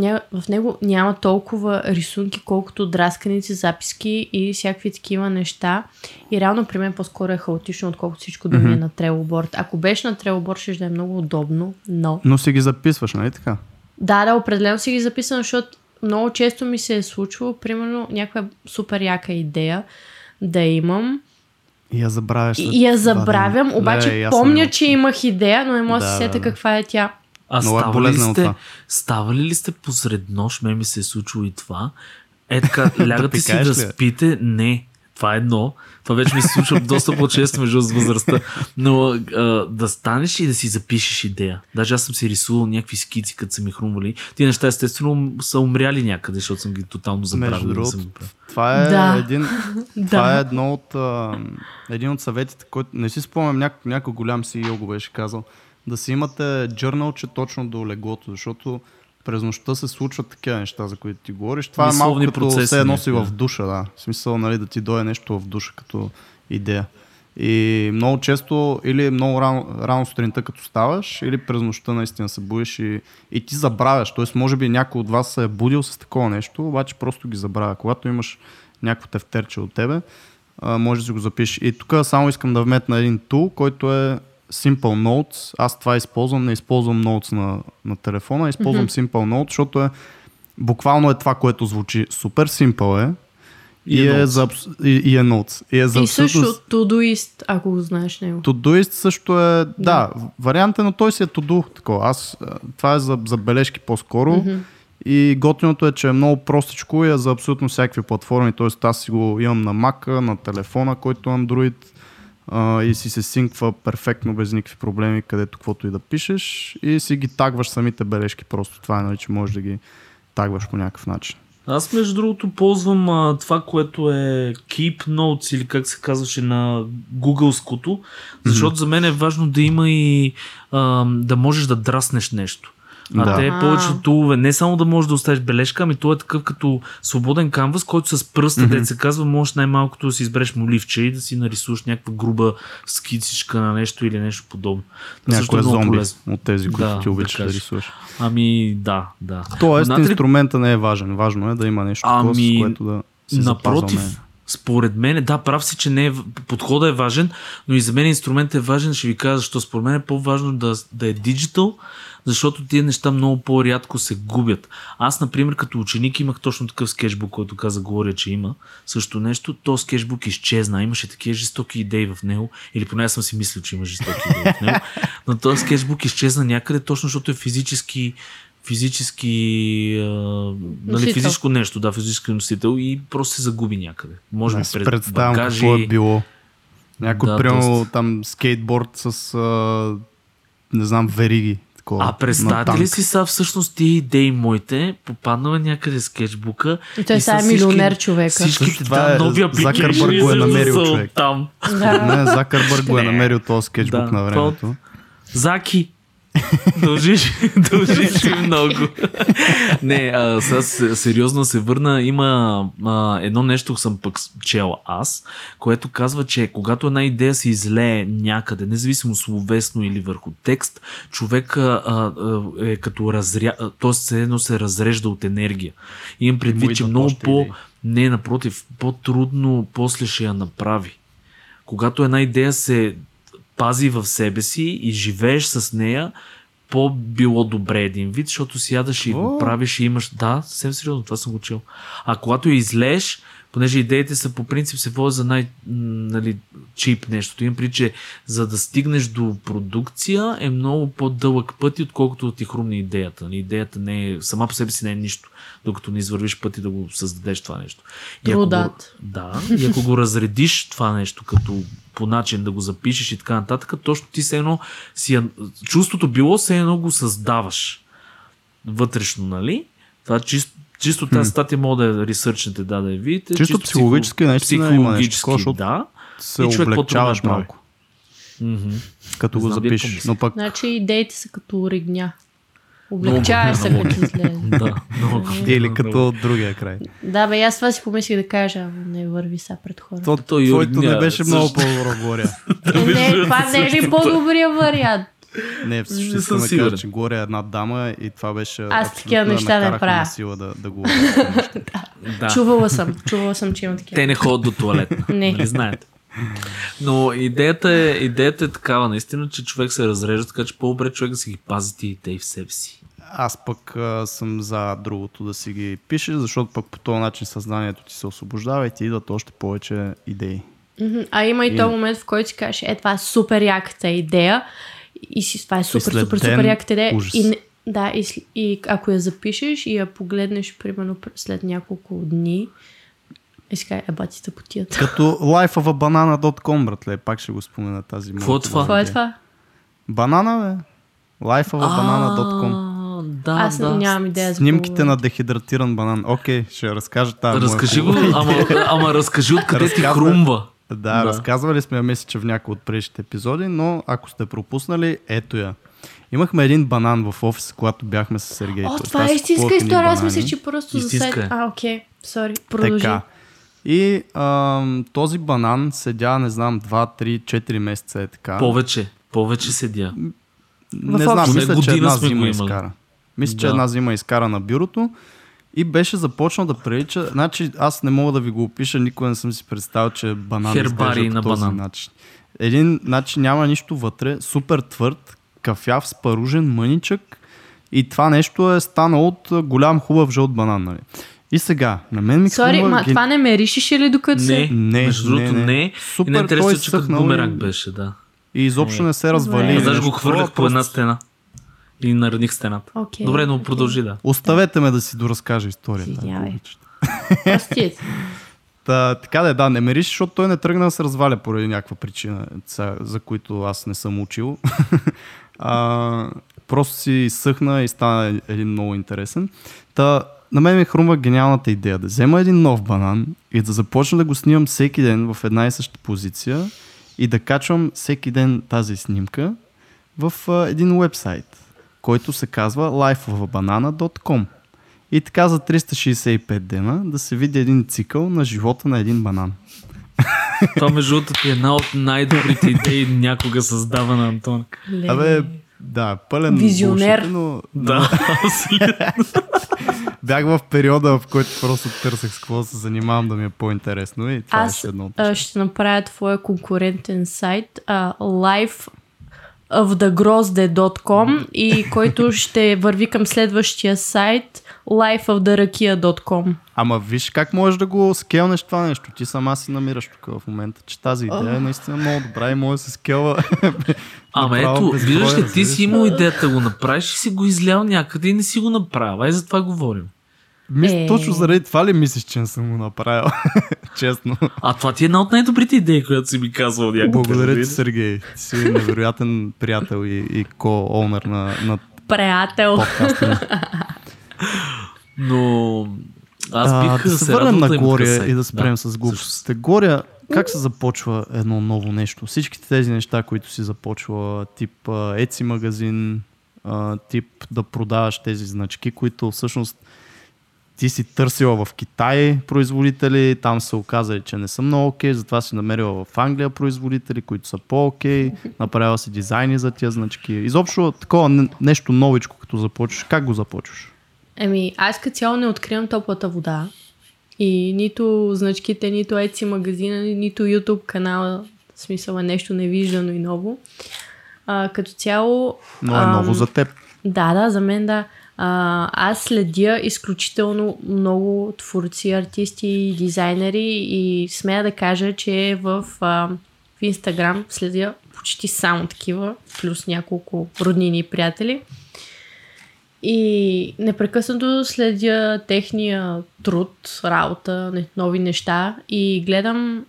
него няма толкова рисунки, колкото драсканици, записки и всякакви такива неща. И реално при мен по-скоро е хаотично, отколкото всичко да ми е на Trello-борд. Ако беше на Trello-борд, ще да е много удобно, но... Но си ги записваш, нали така? Да, определено си ги записвам, защото много често ми се е случвало, примерно, някаква супер яка идея да имам. И я забравяш. И я забравям, обаче помня, че имах идея, но не мога да се сета каква е тя. А ставали ли сте посред нощ, мен ми се е случило и това. Е така, лягате си да спите, не, това е едно. Това вече ми се случва доста по-често между с възрастта. Но да станеш и да си запишеш идея. Даже аз съм си рисувал някакви скици, като са ми хрумвали. Ти неща естествено са умряли някъде, защото съм ги тотално забравил. Това е един от съветите, който не си спомням, някой голям CEO го беше казал. Да си имате джърналче точно до леглото, защото през нощта се случват такива неща, за които ти говориш. Това мисловни е малко като процеси, се носи в душа. Да. В смисъл, нали, да ти дойде нещо в душа като идея. И много често или много рано сутринта като ставаш, или през нощта наистина се будиш и ти забравяш. Тоест, може би някой от вас се е будил с такова нещо, обаче просто ги забравя. Когато имаш някакво тефтерче от тебе, може да си го запишеш. И тук само искам да вметна един тул, който е Simple Notes. Аз това използвам, не използвам Notes на телефона, използвам Simple Notes, защото буквално е това, което звучи. Супер Simple е. И е Notes. И също Todoist, ако го знаеш него. Todoist също е, да, вариант е, но той си е Todo. Аз, това е за бележки по-скоро. И готиното е, че е много простичко и е за абсолютно всякакви платформи. Тоест аз си го имам на Mac, на телефона, който Android. И си се синква перфектно, без никакви проблеми, където каквото и да пишеш, и си ги тагваш самите бележки просто. Това е, нали, че можеш да ги тагваш по някакъв начин. Аз между другото ползвам това, което е Keep Notes или как се казваше на гугълското, защото за мен е важно да има и да можеш да драснеш нещо. Те повечето тулове, не само да можеш да оставиш бележка, ами той е такъв като свободен канвас, който с пръста, дето се казва, можеш най-малкото да си избереш моливче и да си нарисуваш някаква груба скицичка на нещо или нещо подобно. Някоя зомби от тези, които ти обичаш да рисуваш. Ами да. Тоест инструмента не е важен, важно е да има нещо, с което да се запазваме. Според мен, да, прав си, че не е, подходът е важен, но и за мен инструментът е важен, ще ви кажа защо. Според мен е по-важно да е диджитал, защото тия неща много по-рядко се губят. Аз, например, като ученик имах точно такъв скетчбук, който каза Глория, че има също нещо. То скетчбук изчезна, имаше такива жестоки идеи в него, или поне аз съм си мислил, че има жестоки идеи в него, но този скетчбук изчезна някъде, точно защото е физическо нещо, да, физически носител и просто се загуби някъде. Може би пред багажи. Какво е било. Някой, примерно, там скейтборд с не знам, вериги. А представете ли си са всъщност тия идеи моите, попаднала някъде скетчбука и той са милионер човека. Всичките нови апликейшни го е намерил човек. Там. Не, Закърбърг го е намерил този скетчбук на времето. Заки, дължиш ли много? Не, сега сериозно се върна. Има едно нещо, съм пък чел аз, което казва, че когато една идея се излее някъде, независимо словесно или върху текст, човек е като се разрежда от енергия. Имам предвид, че много по-трудно после ще я направи. Когато една идея се пази в себе си и живееш с нея, по-било добре един вид, защото сядаш и го правиш и имаш... Да, съвсем сериозно, това съм го чел. А когато излееш, понеже идеите са по принцип се водят за чип нещо. Имам предвид, че за да стигнеш до продукция е много по-дълъг път, отколкото ти хрумне идеята. Идеята не е, сама по себе си не е нищо, докато не извървиш пъти да го създадеш това нещо. И ако го разредиш това нещо като по начин да го запишеш и така нататък, точно ти се едно чувството било, се едно го създаваш вътрешно, нали? Това чисто Чисто тази статия мога да ресърчнете, да, да я видите. Чисто психологически, психологически нещо, да. Се облегчаваш малко. Като го запишеш. Но пък... Значи идеите са като регня. Облегчаваш се като излезе. Да, много. Или като другия край. Да, бе, аз това си помислих да кажа, не върви са пред хората. Твоето не беше много по-добро, Глория. Това не е по-добрия вариант. Не, всъщност искам да кажа, че Глория е една дама и това беше... Аз такива неща не правя. На сила да го... Да. Чувала съм, че има такива. Те не ходят до тоалетна, не знаете. Но идеята е такава, наистина, че човек се разрежда, така че по-добре човек да си ги пази идеите и в себе си. Аз пък съм за другото, да си ги пишеш, защото пък по този начин съзнанието ти се освобождава и ти идват още повече идеи. А има и този момент, в който си кажеш, това е супер яката идея. И това е супер яката идея. И ако я запишеш и я погледнеш, примерно след няколко дни, и сега е бати тъпотията. Като lifeofabanana.com, братле, пак ще го спомена тази малко. Какво е това? Банана, бе. lifeofabanana.com. Да, аз нямам идея за снимките на дехидратиран банан. Окей, ще разкажа тази. Разкажи го, ама разкажи откъде ти хрумва. Да, разказвали сме, мисля, че в някои от предишните епизоди, но ако сте пропуснали, ето я. Имахме един банан в офис, когато бяхме с Сергей. Това е истинска история, аз мисля, че просто засед... окей, сори, продължи. И този банан седя, не знам, 2, 3, 4 месеца е така. Повече седя. Не знам, мисля, че една зима изкара. Мисля, че една зима изкара на бюрото и беше започнал да прилича. Значи аз не мога да ви го опиша, никога не съм си представил, че банан изглежда по този начин. Един, значи няма нищо вътре, супер твърд, кафяв, спаружен, мъничък и това нещо е станало от голям хубав жълт банан, нали? И сега, на мен ми казва... това не ме ришеше ли докато си? Не, между другото не. Супер, и не интересува, че като бумеранг беше, да. И изобщо не се развали. Аз го хвърлях по една стена. И наредих стената. Okay, добре, но продължи, да. Оставете ме да си доразкажа историята. Простите. Така да е, да, не ме риши, защото той не тръгна да се разваля поради някаква причина, за които аз не съм учил. Просто си изсъхна и стана един много интересен. На мен ми хрумва гениалната идея да взема един нов банан и да започна да го снимам всеки ден в една и съща позиция и да качвам всеки ден тази снимка в един уебсайт, който се казва lifeofabanana.com и така за 365 дена да се види един цикъл на живота на един банан. Това между другото е една от най-добрите идеи някога създавана, Антон. Абе, да, пълен визионер. Но... Да, абсолютно. Бях в периода, в който просто търсех с какво се занимавам да ми е по-интересно и това е едно. Аз ще направя твоя конкурентен сайт lifeofthegrozde.com и който ще върви към следващия сайт lifeoftherakia.com. Ама виж как можеш да го скелнеш това нещо. Ти сама си намираш тук в момента, че тази идея е наистина много добра и може да се скелва. Ама ето, виждаш ли, ти си имал идеята да го направиш и си го излял някъде и не си го направил. Ай, за това говорим. Точно заради това ли мислиш, че не съм го направил? Честно. А това ти е една от най-добрите идеи, която си ми казвал някакъв. Благодаря ти, Сергей. Ти си невероятен приятел и ко-оунър на подкаста. Но аз бих да се върнем на Глория и да спрем с глупостите. Глория, как се започва едно ново нещо? Всичките тези неща, които си започва, тип Etsy магазин, тип да продаваш тези значки, които всъщност ти си търсила в Китай производители, там се оказали, че не са много окей, затова си намерила в Англия производители, които са по-окей, направила си дизайни за тия значки. Изобщо такова нещо новичко, като започваш. Как го започваш? Аз като цяло не откривам топлата вода и нито значките, нито Etsy магазина, нито YouTube канала, в смисъл е нещо невиждано и ново. Като цяло... Но е ново за теб. Да, за мен да. Аз следя изключително много творци, артисти и дизайнери и смея да кажа, че в Instagram следя почти само такива, плюс няколко роднини и приятели. И непрекъснато следя техния труд, работа, нови неща и гледам,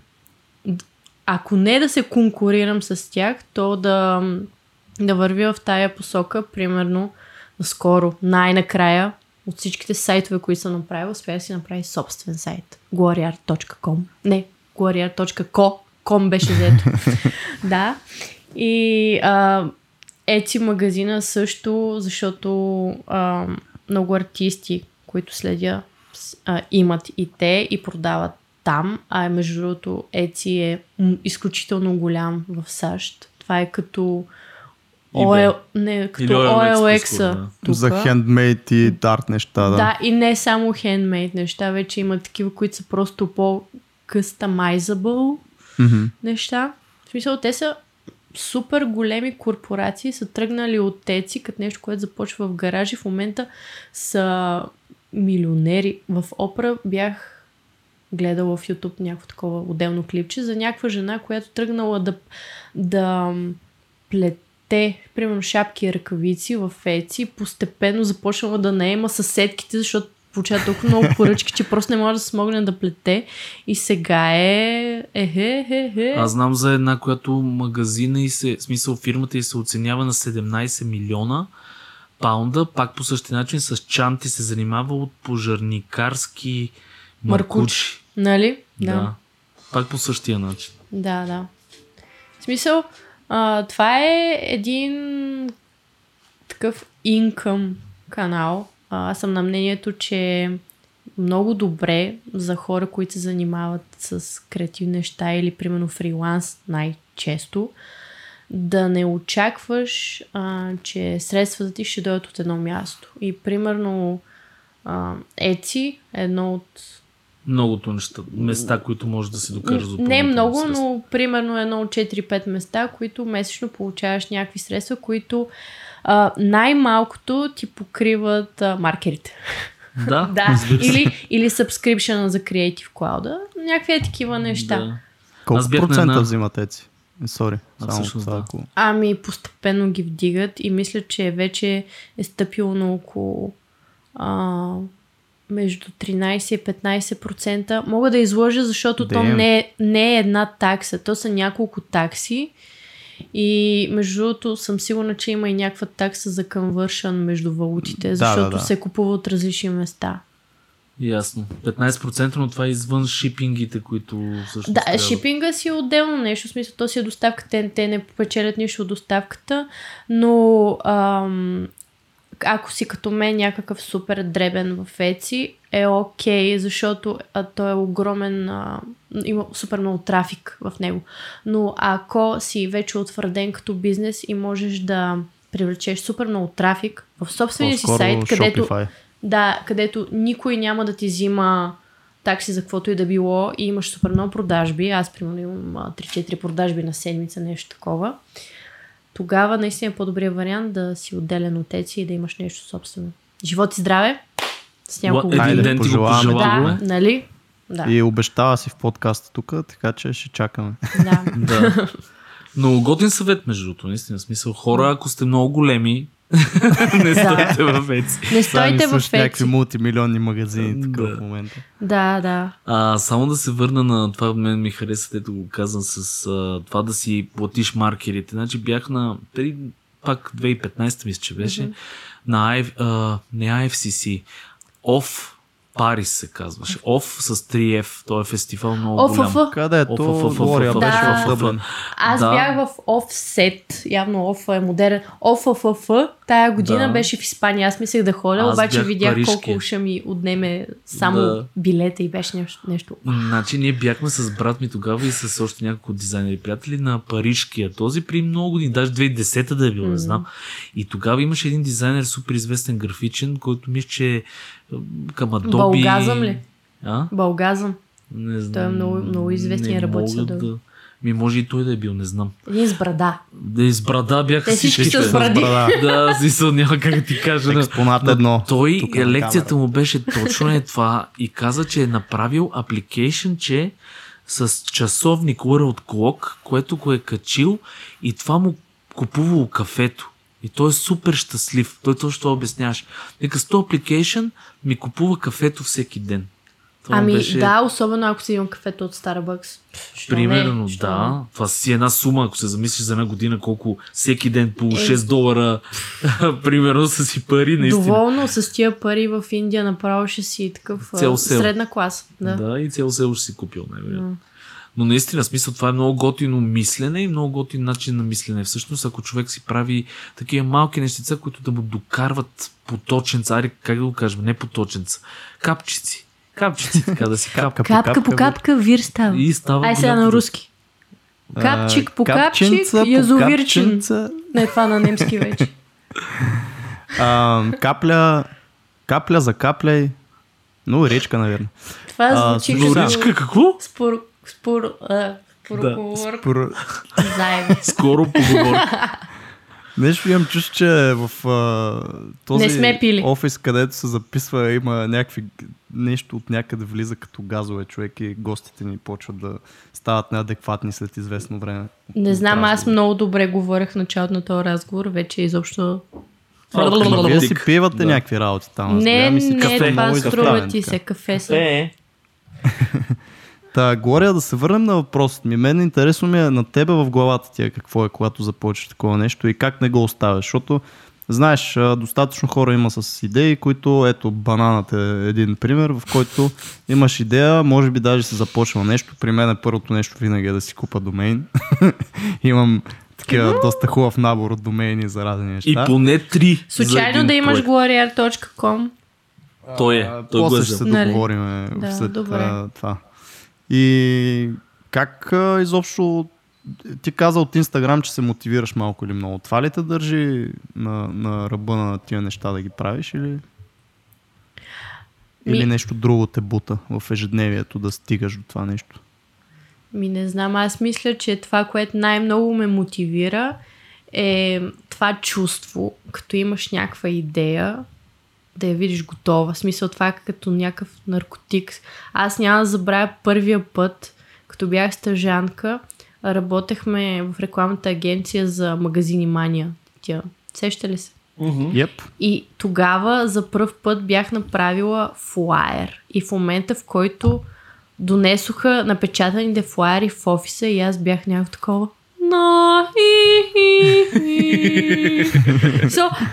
ако не да се конкурирам с тях, то да вървя в тая посока. Примерно, наскоро, най-накрая от всичките сайтове, които съм направила, успях да си направи собствен сайт. GloryArt.com. Не, GloryArt.co. Ком беше взето. Да. И Etsy магазина също, защото много артисти, които следя, имат и те и продават там. А между другото Etsy е изключително голям в САЩ. Това е като OLX-а. За хендмейд и дарт неща. Да. Да, и не само хендмейд неща. Вече има такива, които са просто по-customizable неща. В смисъл, те са супер големи корпорации, са тръгнали от Etsy, като нещо, което започва в гаражи. В момента са милионери. В Опра бях гледала в YouTube някакво такова отделно клипче за някаква жена, която тръгнала да плете, примерно, шапки и ръкавици в Etsy, постепенно започнала да наема съседките, защото получава толкова много поръчки, че просто не може да смогне да плете. И сега е. Аз знам за една, която магазина и се, в смисъл фирмата и се оценява на 17 милиона паунда, пак по същия начин с чанти се занимава от пожарникарски маркучи. Нали? Да. Пак по същия начин. Да. В смисъл, това е един такъв инкъм канал. Аз съм на мнението, че много добре за хора, които се занимават с креативни неща или примерно фриланс най-често, да не очакваш, че средствата ти ще дойдат от едно място. И примерно Etsy е едно от многото неща, места, които може да се докараш за допълнителни средства. Не много, но примерно едно от 4-5 места, които месечно получаваш някакви средства, които най-малкото ти покриват маркерите. Да, или subscription за Creative Cloud. Някакви такива неща. Да. Колко процента взимат Etsy? Sorry, само това. Да. Ами постепенно ги вдигат и мисля, че вече е стъпило на около между 13 и 15%. Мога да изложа, защото то не е една такса. То са няколко такси. И между другото съм сигурна, че има и някаква такса за конвършън между валутите, защото се купува от различни места. Ясно. 15%, но това е извън шипингите, които също трябва. Шипинга си е отделно нещо, в смисъл, то си е доставката, те не печелят нищо от доставката, но ако си като мен някакъв супер дребен в Etsy, е окей, защото той е огромен, има супер много трафик в него. Но ако си вече утвърден като бизнес и можеш да привлечеш супер много трафик в собствения си сайт, където никой няма да ти взима такси за каквото и да било и имаш супер много продажби, аз примерно имам 3-4 продажби на седмица, нещо такова, тогава наистина е по-добрият вариант да си отделен от Etsy и да имаш нещо собствено. Живот и здраве! С няколко ден ти го пожелаваме. Да, нали? Да. И обещава си в подкаста тук, така че ще чакаме. Да. Но готин съвет, между другото, наистина. В смисъл, хора, ако сте много големи, не стойте в Etsy. Не стойте в Etsy. Сами някакви мултимилионни магазини в момента. Да. Само да се върна на това, мен ми хареса, тето го казвам, с това да си платиш маркерите. Значи бях на пак 2015, мисля, че беше, на IFCC. Оф Парис се казваше. Оф с 3F. Той е фестивал много голям. Където Глория беше в Дъблин. Аз бях в Офсет. Явно Оф е модерен. Оф. Тая година беше в Испания. Аз мислех да ходя, обаче видях колко ще ми отнеме само билета и беше нещо. Значи ние бяхме с брат ми тогава и с още няколко дизайнери приятели на парижкия. Този при много години, даже 2010-та да е било, не знам. И тогава имаше един дизайнер, супер известен графичен, който мисля, че към Adobe. Балгазъм ли? Балгазъм. Не знам. Той е много известен работи с Adobe. Може и той да е бил, не знам. Един с брада. Да, с брада бяха всички с брада. Да, смисъл, няма как да ти кажа. Експонат едно. Той, лекцията му беше точно това и каза, че е направил апликейшън, че с часовник World Clock, което го е качил и това му купувало кафето. И той е супер щастлив. Той точно обясняваше. Нека с този апликейшън ми купува кафето всеки ден. Ами беше... да, особено ако си имам кафето от Starbucks. Примерно, не, да. Това си една сума, ако се замислиш за една година, колко всеки ден по $6 примерно са си пари, наистина. Доволно с тия пари в Индия направо ще си такъв средна класа. Да. Да, и цяло село ще си купил, най-вероятно. Но наистина, смисъл, това е много готино мислене и много готин начин на мислене. Всъщност, ако човек си прави такива малки нещица, които да му докарват поточенца, ари, как да го кажем, не поточенца, капчици, така да си капка по капка вир става. Ай сега на руски. Капчик по капчик, язовирчин. Не, това на немски вече. Капля за капляй. Ну, речка, наверно. Това звучи като... Речка какво? Спор... Скоро поговорка. Нещо имам чувство, че в този офис, където се записва, има някакви нещо от някъде влиза като газове човек и гостите ни почват да стават неадекватни след известно време. Не знам, аз много добре говорех в началото на този разговор, вече изобщо... Вие си пивате някакви работи там. Не, това струва ти се, кафе са. Та, Глория, да се върнем на въпросът ми. Мен интересно ми е на тебе в главата ти какво е, когато започваш такова нещо и как не го оставяш, защото знаеш, достатъчно хора има с идеи, които, ето, бананът е един пример, в който имаш идея, може би даже се започва нещо. При мен е първото нещо винаги е да си купа домейн. Имам такива доста хубав набор от домейни за разни неща. И поне 3. Случайно да имаш GloryArt.com. Той е. После ще се договорим след това. И как изобщо ти каза от Инстаграм, че се мотивираш малко или много? Това ли те държи на ръба на тия неща да ги правиш или нещо друго те бута в ежедневието да стигаш до това нещо? Не знам, аз мисля, че това, което най-много ме мотивира е това чувство, като имаш някаква идея, да я видиш готова. В смисъл, това е като някакъв наркотик. Аз няма да забравя първия път, като бях стажанка, работехме в рекламната агенция за магазини Мания. Сеща ли се? Yep. И тогава за пръв път бях направила флаер. И в момента, в който донесоха напечатаните флаери в офиса и аз бях някакво такова.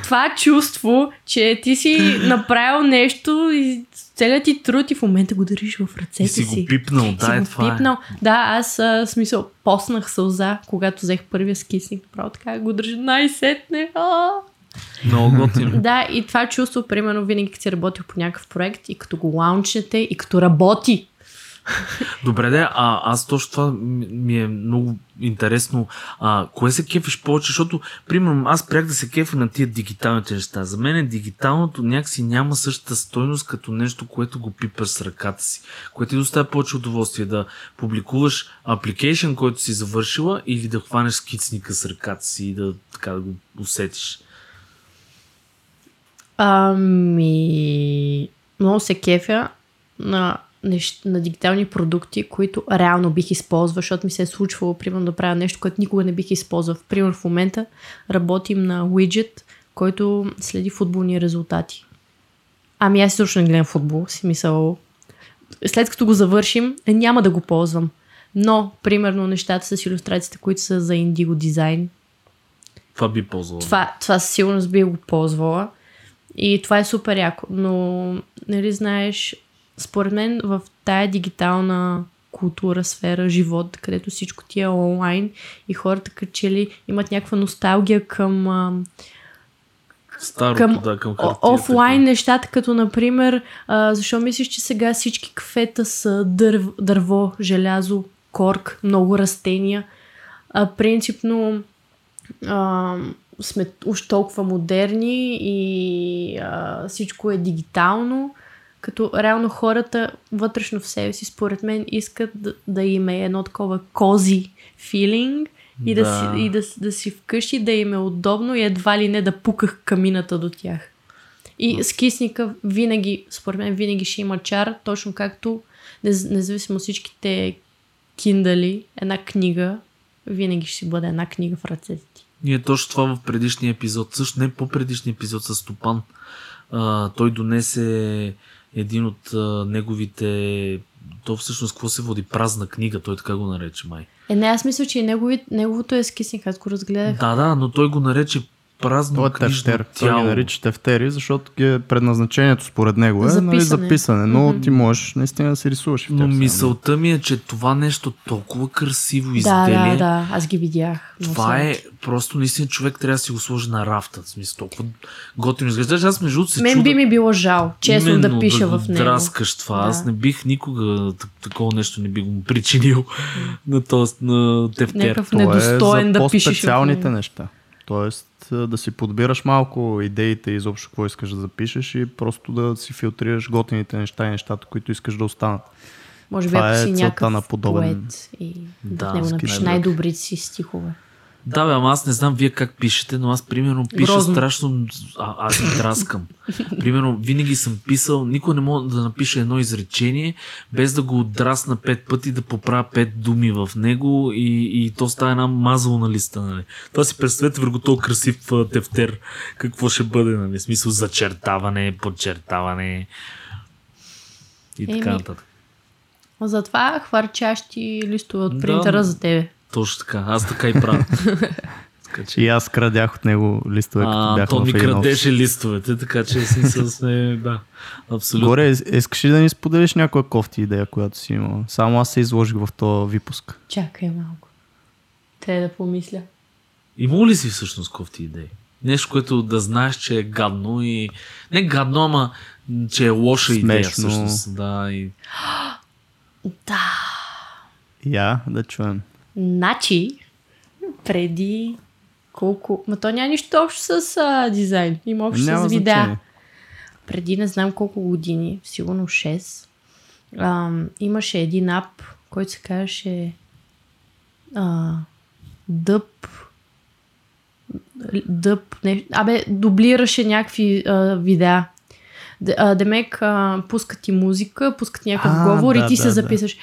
Това чувство, че ти си направил нещо и целият ти труд и в момента го държиш в ръцете си. И си го пипнал, да, това е. Да, аз смисъл поснах сълза, когато взех първия скисник. Право така го държа най-сетне. Много готино. Да, и това чувство, примерно, винаги като си работил по някакъв проект и като го лаунчнете и като работи. Добре, аз точно това ми е много интересно. Кое се кефиш повече, защото, примерно, аз прях да се кефя на тия дигиталните неща. За мен дигиталното някакси няма същата стойност като нещо, което го пипаш с ръката си, което ти доставя повече удоволствие да публикуваш апликейшън, който си завършила, или да хванеш скицника с ръката си и да го усетиш. Много се кефя на дигитални продукти, които реално бих използвал, защото ми се е случвало, примерно, да правя нещо, което никога не бих използвал. Примерно, в момента работим на уиджет, който следи футболни резултати. Ами аз точно не гледам футбол, си мисъл. След като го завършим, няма да го ползвам. Но, примерно, нещата с илюстрациите, които са за Indigo Design. Това би ползвала. Това със сигурност би го ползвала. И това е супер яко. Но, нали знаеш, според мен в тая дигитална култура, сфера, живот, където всичко ти е онлайн и хората качели имат някаква носталгия към старото, към хартията, офлайн нещата, като например, защо мислиш, че сега всички кафета са дърво, желязо, корк, много растения. Принципно сме уж толкова модерни и всичко е дигитално. Като реално хората вътрешно в себе си, според мен, искат да им е едно такова кози филинг и да си вкъщи, да им е удобно и едва ли не да пуках камината до тях. И скисника винаги, според мен, винаги ще има чар, точно както, независимо всичките киндали, една книга, винаги ще си бъде една книга в ръцете ти. Ние точно това в предишния епизод, също не по-предишния епизод с Стопан. Той донесе един от неговите... То всъщност какво се води? Празна книга, той така го нарече май. Не, аз мисля, че неговото е скисник, аз го разгледах. Да, но той го нарече празно книжно тяло. Той ги нарича тефтери, защото предназначението според него е записане, но ти можеш наистина да се рисуваш. Но мисълта ми е, че това нещо толкова красиво изделие. Да, аз ги видях. Това е просто наистина човек трябва да си го сложи на рафта. В смисъл, толкова готино изглеждаш. Аз между другото се чудя. Мен би ми било жал, честно да пиша в него. Драскаш това. Да. Аз не бих никога такова нещо не би го причинил на тефтер. Някакъв недостоен да пишеш. По-специалните неща. Тоест да си подбираш малко идеите и изобщо какво искаш да запишеш и просто да си филтрираш готините неща и нещата, които искаш да останат. Може би ако си някакъв поет и да него напишеш най-добрите си стихове. Да, бе, ама аз не знам вие как пишете, но аз примерно пиша страшно... Аз не драскам. Примерно винаги съм писал, никой не мога да напиша едно изречение, без да го отдрасна 5 пъти, да поправя 5 думи в него и то става една мазъл на листа. Нали. Това си представете върху този красив тефтер. Какво ще бъде, нали? В смисъл зачертаване, подчертаване и така нататък. Затова хвърчащи листове от принтера за тебе. Точно така, аз така и правя. И аз крадях от него листове, като бях на Фейнов. То ми крадеше листовете, така че да, абсолютно. Горе, искаш ли да ни споделиш някоя кофти идея, която си имала? Само аз се изложих в този випуск. Чакай малко. Трябва да помисля. Имало ли си всъщност кофти идеи? Нещо, което да знаеш, че е гадно и... Не гадно, ама че е лоша идея всъщност. Да, да чуем. Значи, преди колко... Ма то няма нищо общо с дизайн, има общо няма с видеа. Значение. Преди не знам колко години, сигурно 6, имаше един ап, който се казваше дублираше някакви видеа. Демек, пускат ти музика, пускат някакъв говор и ти се записваш.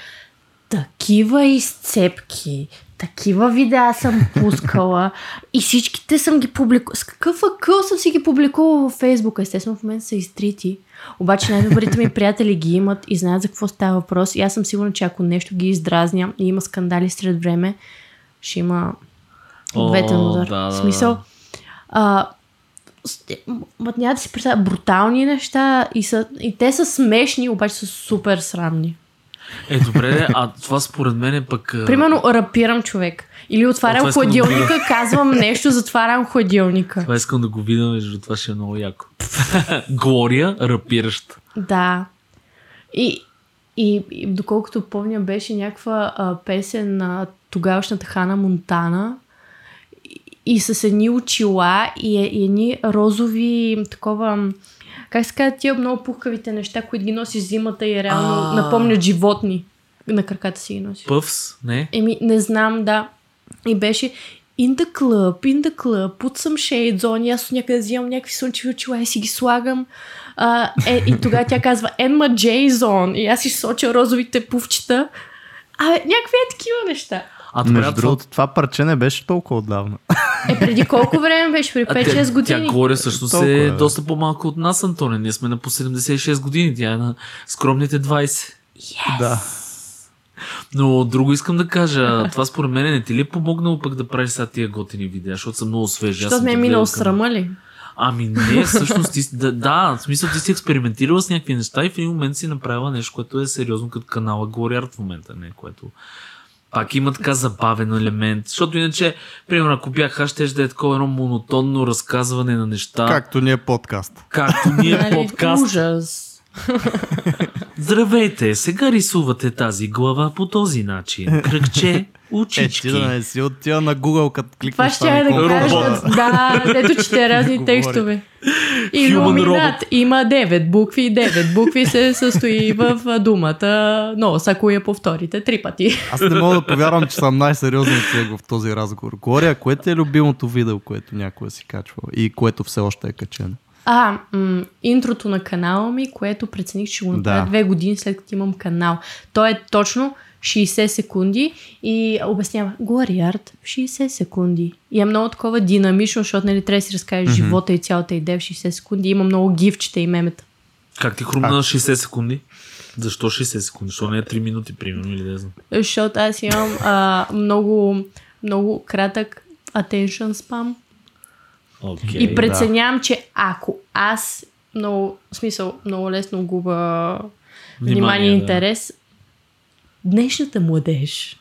Такива изцепки, такива видеа съм пускала и всичките съм ги публикувала. С какъв акъл съм си ги публикувала във Фейсбука? Естествено, в момента са изтрити. Обаче най-добрите ми приятели ги имат и знаят за какво става въпрос. И аз съм сигурна, че ако нещо ги издразня и има скандали сред време, ще има ответен удар. В смисъл... няма да си представя брутални неща и те са смешни, обаче са супер срамни. Е, добре, а това според мен е пък... Примерно рапирам човек. Или отварям хладилника, казвам нещо, затварям хладилника. Това искам да го видя, между това ще е много яко. Глория, рапираща. Да. И доколкото помня, беше някаква песен на тогавашната Хана Монтана и с едни очила и едни розови такова... Как се казват тия много пухкавите неща, които ги носи зимата и реално напомнят животни. На краката си ги носи. Пъвс, не? Еми, не знам, да. И беше in the club, put some shades on, аз някъде взимам някакви слънчеви очила и си ги слагам. И тогава тя казва Emma Jason и аз си соча розовите пувчета. Някакви такива неща. Между другото, това парче не беше толкова отдавна. Преди колко време беше? При 5-6 години? Тя Глория всъщност е доста по-малко от нас, Антоне. Ние сме на по 76 години. Тя е на скромните 20. Yes! Да. Но друго искам да кажа. Това според мен не ти ли е помогнало пък да правиш сега тия готини видеа? Защото съм много свежи. Защото ме е минал срама ли? Ами не, всъщност ти... Да, в смисъл ти си експериментирала с някакви неща и в един момент си направила нещо, което е сериозно като канала GloryArt в момента. Не, което... Пак има така забавен елемент, защото иначе, примерно, ако бях аз, ще да е такова едно монотонно разказване на неща. Както ни е подкаст. Ужас. Здравейте, сега рисувате тази глава по този начин. Кръгче, учички. Ти да не си отива на Google, като кликнеш. Това ще да кажа. Да, ето чете разни текстове. Иллюминат има 9 букви. 9 букви се състои в думата, но ако я повторите 3 пъти. Аз не мога да повярвам, че съм най-сериозният човек в този разговор. Глория, което е любимото видео, което някога си качва и което все още е качено? Интрото на канала ми, което прецених, че го направя 2 години след като имам канал. То е точно 60 секунди и обяснява GloryArt 60 секунди. И е много такова динамично, защото нали трябва да си разкажеш живота и цялата идея в 60 секунди. Има много гифчета и мемета. Как ти хрумна 60 секунди? Защо 60 секунди? Защо не е 3 минути, примерно, или да знам? Защото аз имам много, много кратък attention span. Okay, и преценявам, че ако аз много, в смисъл, много лесно губа внимание и интерес, днешната младеж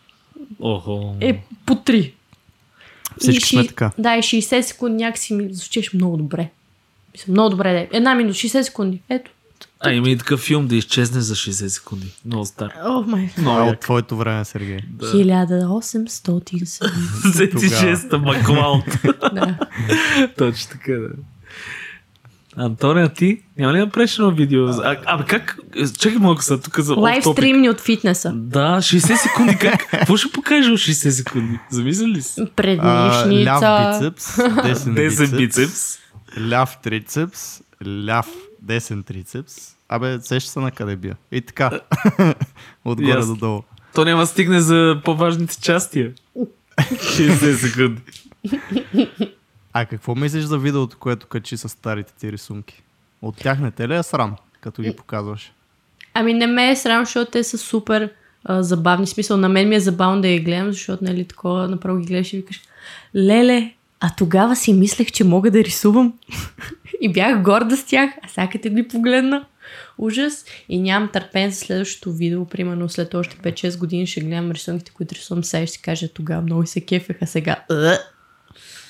е по 3. Всички сме така. Да, и 60 секунди някакси ми звучеш много добре. Много добре да е. Една минута, 60 секунди. Ето. А има и такъв филм да изчезне за 60 секунди. Много стар. Много от твоето време, Сергей. 1876-та Маклауд. Точно така, да. Антония, ти? Няма ли напрешено видео? Абе как? Чакай малко са тук за лайв стримни от фитнеса. Да, 60 секунди. Какво ще покажа от 60 секунди? Замисля ли си? Преднишница. Ляв бицепс, десен бицепс. Ляв трицепс, ляв десен трицепс. Абе, сеща се на къде бия. И така. Отгоре до долу. То няма стигне за по-важните части. 60 секунди. А какво мислиш за видеото, което качи с старите ти рисунки? От тях не те ли е срам, като ги показваш? Ами не ме е срам, защото те са супер забавни. Смисъл, на мен ми е забавно да я гледам, защото нали такова, направо ги гледаш и викаш леле, а тогава си мислех, че мога да рисувам. И бях горда с тях, а сега като ги погледна. Ужас. И нямам търпен за следващото видео. Примерно след още 5-6 години ще гледам рисунките, които рисувам сега и ще кажа тогава много се кефех, а сега...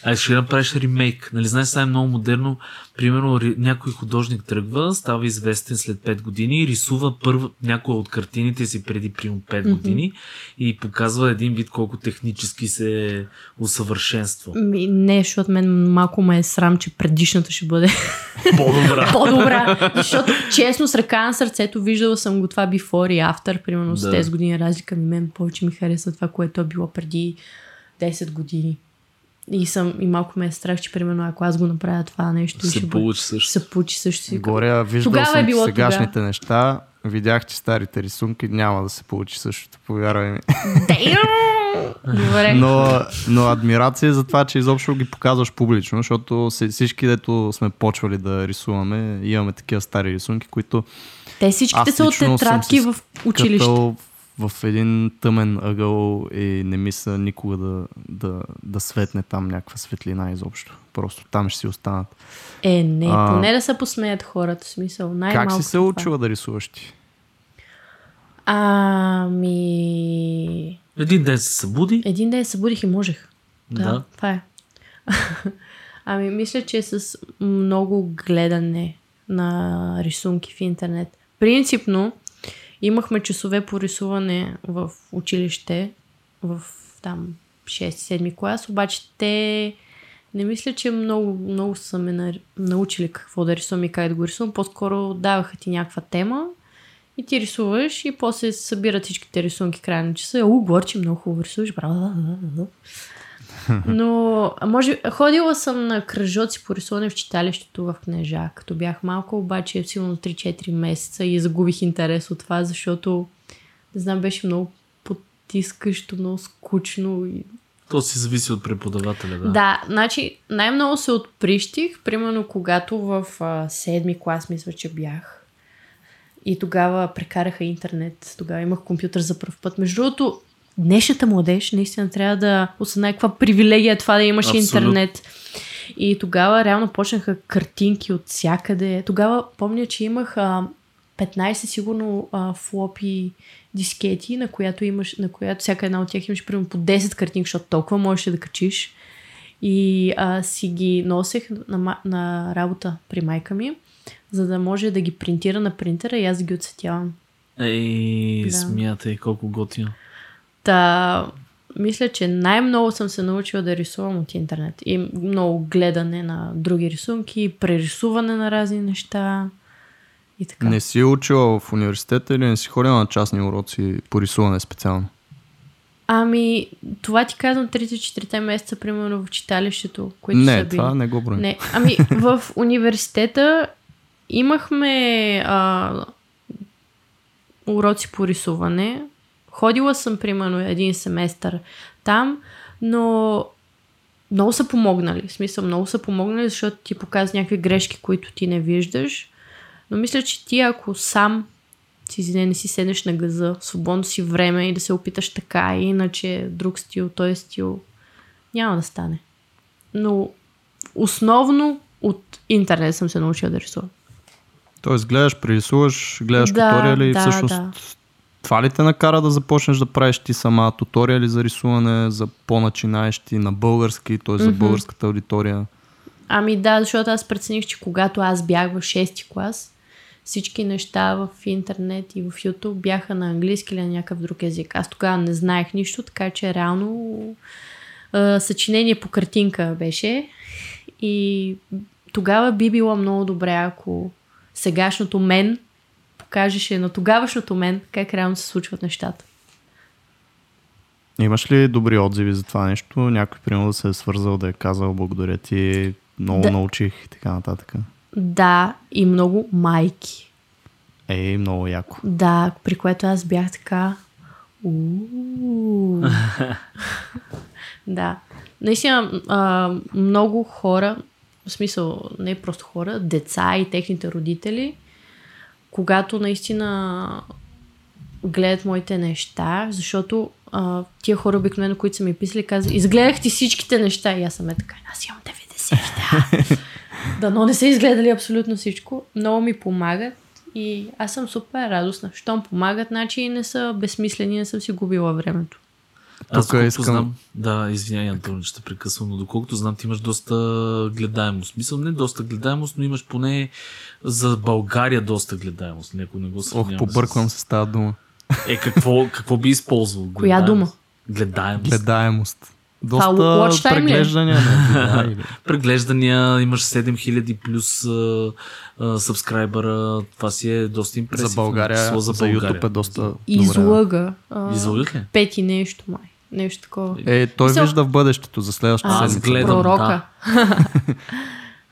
А ще направиш ремейк. Нали, знаеш, сега е много модерно. Примерно някой художник тръгва, става известен след 5 години, рисува първо някоя от картините си преди примерно 5 години и показва един вид колко технически се усъвършенства. Не, защото мен малко ме е срам, че предишната ще бъде по-добра. По-добра. Защото честно с ръка на сърцето виждала съм го това before и after, примерно с 10 години разлика. Мен повече ми харесва това, което е било преди 10 години. И малко ме е страх, че примерно ако аз го направя това нещо, ще се получи също. Глория, виждал съм сегашните неща, видях, че старите рисунки няма да се получи същото, повярвай ми. Добре. Но адмирация за това, че изобщо ги показваш публично, защото всички, дето сме почвали да рисуваме, имаме такива стари рисунки, които... Те всичките са от тетрадки в училище. В един тъмен ъгъл и не мисля никога да светне там някаква светлина изобщо. Просто там ще си останат. Не, поне да се посмеят хората, в смисъл. Как си се учила да рисуваш ти? Един ден се събуди. Един ден се събудих и можех. Да, това е. Мисля, че с много гледане на рисунки в интернет. Принципно, имахме часове по рисуване в училище, в там 6-7 клас, обаче те не мисля, че много, много са ме научили какво да рисувам и как да го рисувам. По-скоро даваха ти някаква тема и ти рисуваш и после събират всичките рисунки края на часа. Горче, много хубаво рисуваш. Но може, ходила съм на кръжоци по рисуване в читалището в Кнежа, като бях малко, обаче силно 3-4 месеца и загубих интерес от това, защото не знам, беше много потискащо, много скучно. То си зависи от преподавателя, да. Да, значи най-много се отприщих, примерно когато в 7-ми клас мисля, че бях. И тогава прекараха интернет, тогава имах компютър за пръв път. Между другото, днешната младеж наистина трябва да осъзнае каква привилегия е това да имаш интернет. И тогава реално почнаха картинки от всякъде. Тогава помня, че имах 15 сигурно флопи дискети, на която всяка една от тях имаш примерно по 10 картинки, защото толкова можеше да качиш. И си ги носех на работа при майка ми, за да може да ги принтира на принтера и аз да ги оцветявам. Смятай колко готино. Мисля, че най-много съм се научила да рисувам от интернет. И много гледане на други рисунки, прерисуване на разни неща и така. Не си учила в университета или не си ходила на частни уроци по рисуване специално? Това ти казвам 3-4 месеца, примерно в читалището, което са били. Не, това не го броим. Не. В университета имахме уроци по рисуване. Ходила съм, примерно, един семестър там, но много са помогнали. В смисъл, много са помогнали, защото ти показва някакви грешки, които ти не виждаш. Но мисля, че ти ако сам не си седнеш на газа, свободно си време и да се опиташ така, иначе друг стил, този стил, няма да стане. Но основно от интернет съм се научила да рисувам. Тоест гледаш, прерисуваш, гледаш туториали и всъщност това ли те накара да започнеш да правиш ти сама туториали за рисуване, за по-начинаещи на български, т.е. за българската аудитория? Ами да, защото аз прецених, че когато аз бях в 6-ти клас, всички неща в интернет и в YouTube бяха на английски или на някакъв друг език. Аз тогава не знаех нищо, така че реално съчинение по картинка беше и тогава би било много добре, ако сегашното мен покажеше на тогавашното мен как реално се случват нещата. Имаш ли добри отзиви за това нещо? Някой примерно да се е свързал, да е казал благодаря ти, много научих и така нататък. Да, и много майки. Много яко. Да, при което аз бях така Да. Наистина много хора, в смисъл не просто хора, деца и техните родители, когато наистина гледат моите неща, защото тия хора обикновено, които са ми писали, казали, изгледах ти всичките неща и аз съм така, аз имам 90. Да, но не са изгледали абсолютно всичко. Много ми помагат и аз съм супер радостна. Щом помагат, значи не са безсмислени, не съм си губила времето. Аз доколкото знам, извинявай, Антон, ще прекъсвам, но доколкото знам, ти имаш доста гледаемост. Мисъл, не доста гледаемост, но имаш поне за България доста гледаемост. Ако не го сравнявам. Побърквам се с тази дума. Какво би използвал? Коя дума? Гледаемост. Гледаемост. Доста преглеждания. Преглеждания, имаш 7000 плюс сабскрайбъра, това си е доста импресивно. За България, за YouTube е доста добре. Излъга. Излъгах ли? 5 нещо май. Нещо такова. Той вижда в бъдещето за следващата седмица. Пророка.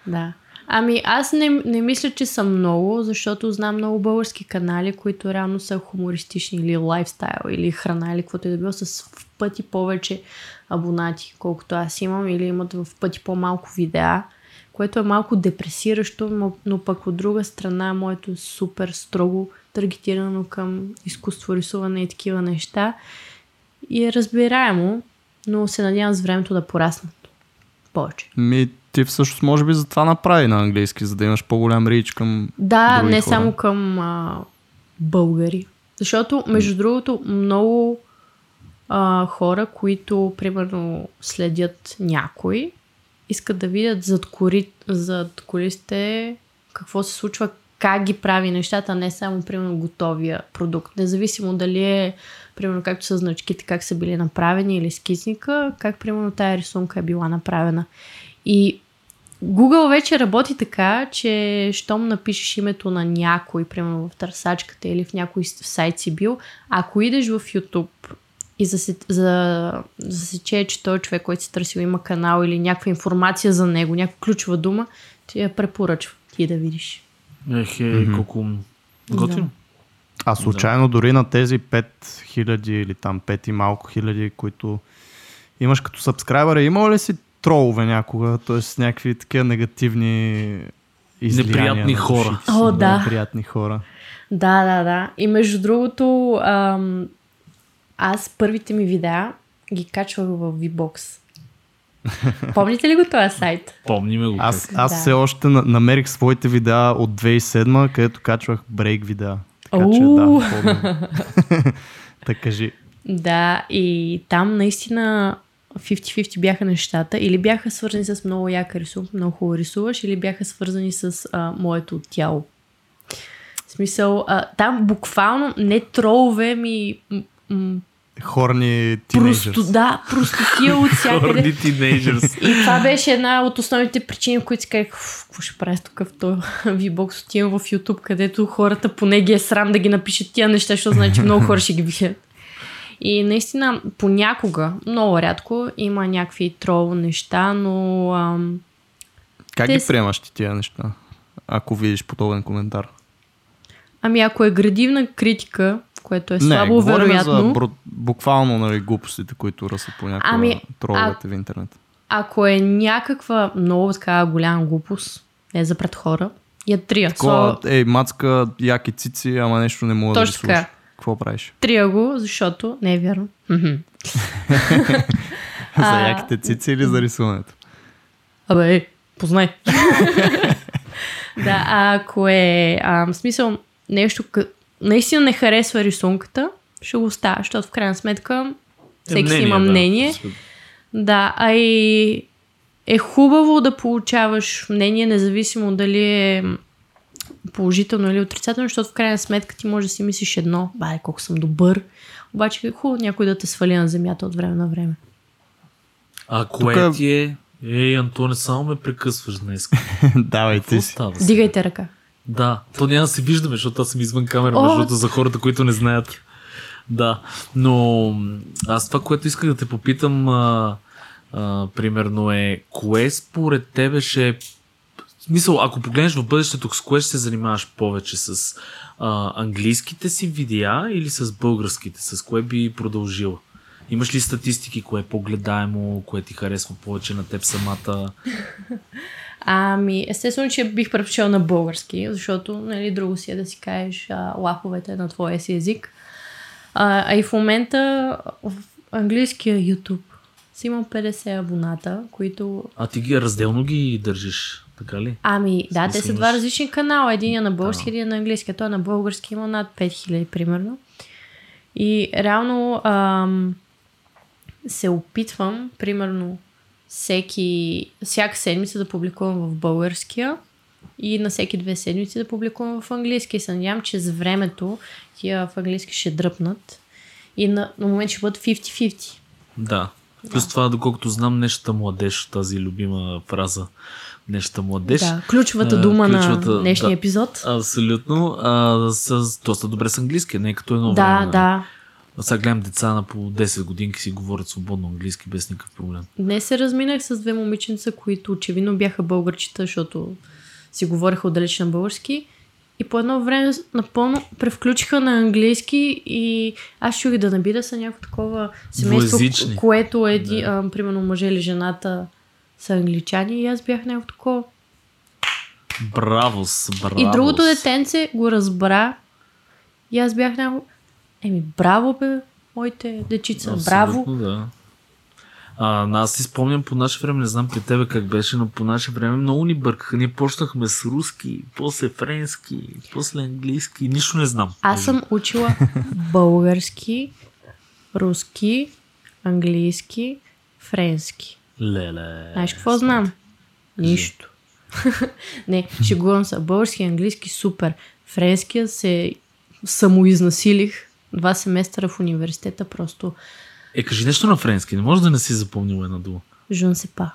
Да. Ами аз не мисля, че съм много, защото знам много български канали, които реално са хумористични или лайфстайл, или храна, или каквото е да било, с в пъти повече абонати, колкото аз имам, или имат в пъти по-малко видеа, което е малко депресиращо, но пък от друга страна моето е супер строго таргетирано към изкуство, рисуване и такива неща и е разбираемо, но се надявам с времето да пораснат повече. Ти всъщност може би затова направи на английски, за да имаш по-голям рич към други не хора. Само към българи. Защото, между другото, много хора, които, примерно, следят някой, искат да видят зад колисите какво се случва, как ги прави нещата, не само, примерно, готовия продукт. Независимо дали е, примерно, както са значките, как са били направени или скисника, как, примерно, тая рисунка е била направена. И Google вече работи така, че щом напишеш името на някой, примерно в търсачката или в някой сайт си бил, ако идеш в YouTube и засече, че той човек, който си търсил, има канал или някаква информация за него, някаква ключова дума, ти я препоръчва ти да видиш. Колко готино. Да. А случайно дори на тези 5000 или там 5 и малко хиляди, които имаш като сабскрайбър, имал ли си тролове някога, т.е. някакви такива негативни излияния. Неприятни хора. Неприятни хора. Да. И между другото, аз първите ми видеа ги качвах в VBOX. Помните ли го този сайт? Помним го. Аз все още намерих своите видеа от 2007, където качвах брейк видеа. Така че помня. Така кажи. Да, и там наистина 50-50 бяха нещата, или бяха свързани с много яка рисунка, много хубаво рисуваш, или бяха свързани с моето тяло. В смисъл, там буквално не тролове ми... Хорни тинейджърс. Просто тия от всякъде. Хорни тинейджърс. И това беше една от основните причини, в които си казах, какво ще правя тук в този VBOX, отивам в YouTube, където хората поне ги е срам да ги напишат тия неща, защото значи много хора ще ги бият. И наистина понякога, много рядко, има някакви трол неща, но... Как ги приемаш ти тия неща, ако видиш подобен коментар? Ами ако е градивна критика, което е слабо вероятно... Не, говорим за буквално глупостите, които ръсат понякога троловете в интернет. Ако е някаква много така голяма глупост, не за пред хора, Я трия. Такова, ей, мацка, яки цици, ама нещо не мога точно да рисуваш. Така. Какво правиш? Трия го, защото не е вярно. За яките цици или за рисуването? Абе, ей, познай. Да, ако е смисъл нещо, наистина не харесва рисунката, ще го оставя, защото в крайна сметка всеки си има мнение. Да, а и е хубаво да получаваш мнение, независимо дали е положително или отрицателно, защото в крайна сметка ти може да си мислиш едно, бай, колко съм добър, обаче е хубаво някой да те свали на земята от време на време. А кое ти е... Ей, Антоне, само ме прекъсваш днес. Давай ти си. Дигайте ръка. Да, то няма да се виждаме, защото аз съм извън камера, защото за хората, които не знаят. Да, но аз това, което исках да те попитам, примерно е, кое според тебе ще... Мисъл, ако погледнеш в бъдещето, с кое ще се занимаваш повече? С английските си видеа или с българските? С кое би продължила? Имаш ли статистики, кое е по-гледаемо, кое ти харесва повече на теб самата? Ами, естествено, че бих предпочел на български, защото, нали, друго си е да си кажеш лаповете на твоя си език. А и в момента в английския YouTube си имам 50 абоната, които... А ти ги разделно ги държиш, така ли? Ами, да, те са два различни канала. Един е на български, един е на английски. Той на български има над 5000, примерно. И реално... се опитвам, примерно, всяка седмица да публикувам в българския и на всеки 2 седмици да публикувам в английски. И се надявам, че с времето тия в английски ще дръпнат и на момент ще бъдат 50-50. Да. Плюс това, доколкото знам, нещата младеж, тази любима фраза. Нещата младеж. Да, ключовата дума на днешния епизод. Абсолютно. Доста добре с английски, не като едно време. Да, да. Сега гледам деца на по 10 годинки си говорят свободно английски без никакъв проблем. Днес се разминах с 2 момиченца, които очевидно бяха българчета, защото си говореха отдалеч на български. И по едно време напълно превключиха на английски и аз чух да набида са някакво такова семейство, двоязични. Което е, примерно, мъже или жената са англичани и аз бях някакво такова. Браво. И другото детенце го разбра и аз бях някакво... Еми, браво, бе, моите дечица, абсолютно, браво. Да. Аз си спомням по наше време, не знам при тебе как беше, но по наше време много ни бъркаха. Ние почнахме с руски, после френски, после английски, нищо не знам. Аз съм учила български, руски, английски, френски. Леле. Знаеш какво знам? Нищо. Не, шегувам се. Български, английски, супер. Френския се самоизнасилих. 2 семестъра в университета просто... Кажи нещо на френски. Не може да не си запомнила една дума. Je ne sais pas.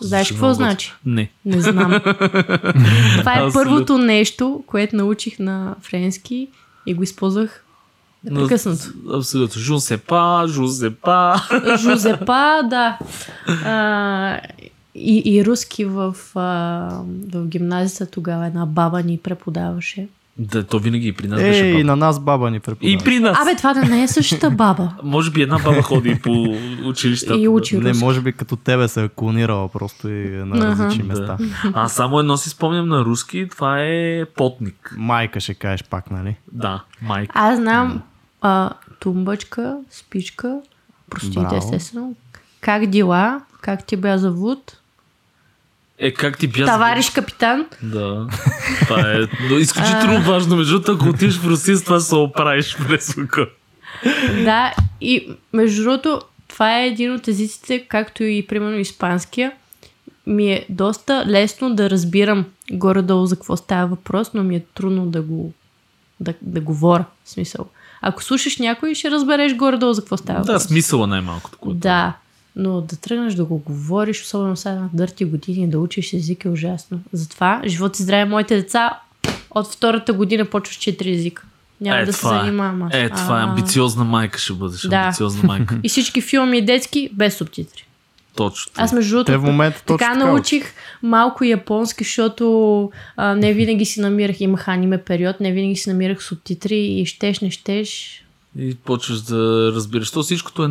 Знаеш какво значи? Не. Не знам. Това е първото нещо, което научих на френски и го използвах непрекъснато. Абсолютно. Je ne sais pas, je ne sais pas. Je ne sais pas, да. И руски в гимназията тогава една баба ни преподаваше. Да, то винаги и при нас беше баба. И на нас баба ни преподава. И при нас. Абе, това да не е същата баба. Може би една баба ходи по училищата. И учи руски. Не, може би като тебе се е клонирала просто и на различни места. А само едно си спомням на руски, това е потник. Майка ще кажеш пак, нали? Да, майка. Аз знам тумбачка, спичка, простите, естествено. Как дела? Как ти бе зовут? Как ти бяха? Товарищ капитан. Да. Това е изключително важно. Между другото, ако отиш в Русия, това се оправиш през звука. Да, и между другото, това е един от езиците, както и примерно испанския. Ми е доста лесно да разбирам горе-долу за какво става въпрос, но ми е трудно да говоря. В смисъл. Ако слушаш някой, ще разбереш горе-долу за какво става въпрос. Да, смисъла най-малко. Да. Но да тръгнеш да го говориш, особено сега на дърти години, да учиш език е ужасно. Затова, живот и здраве, моите деца от 2-та година почваш 4 езика. Няма да се занимавам аз. Това е амбициозна майка ще бъдеш. Да. Амбициозна майка. И всички филми детски без субтитри. Точно. Аз между другото така научих малко японски, защото не винаги си намирах, имах аниме период, не винаги си намирах субтитри и щеш. И почваш да разбираш. То всичкото е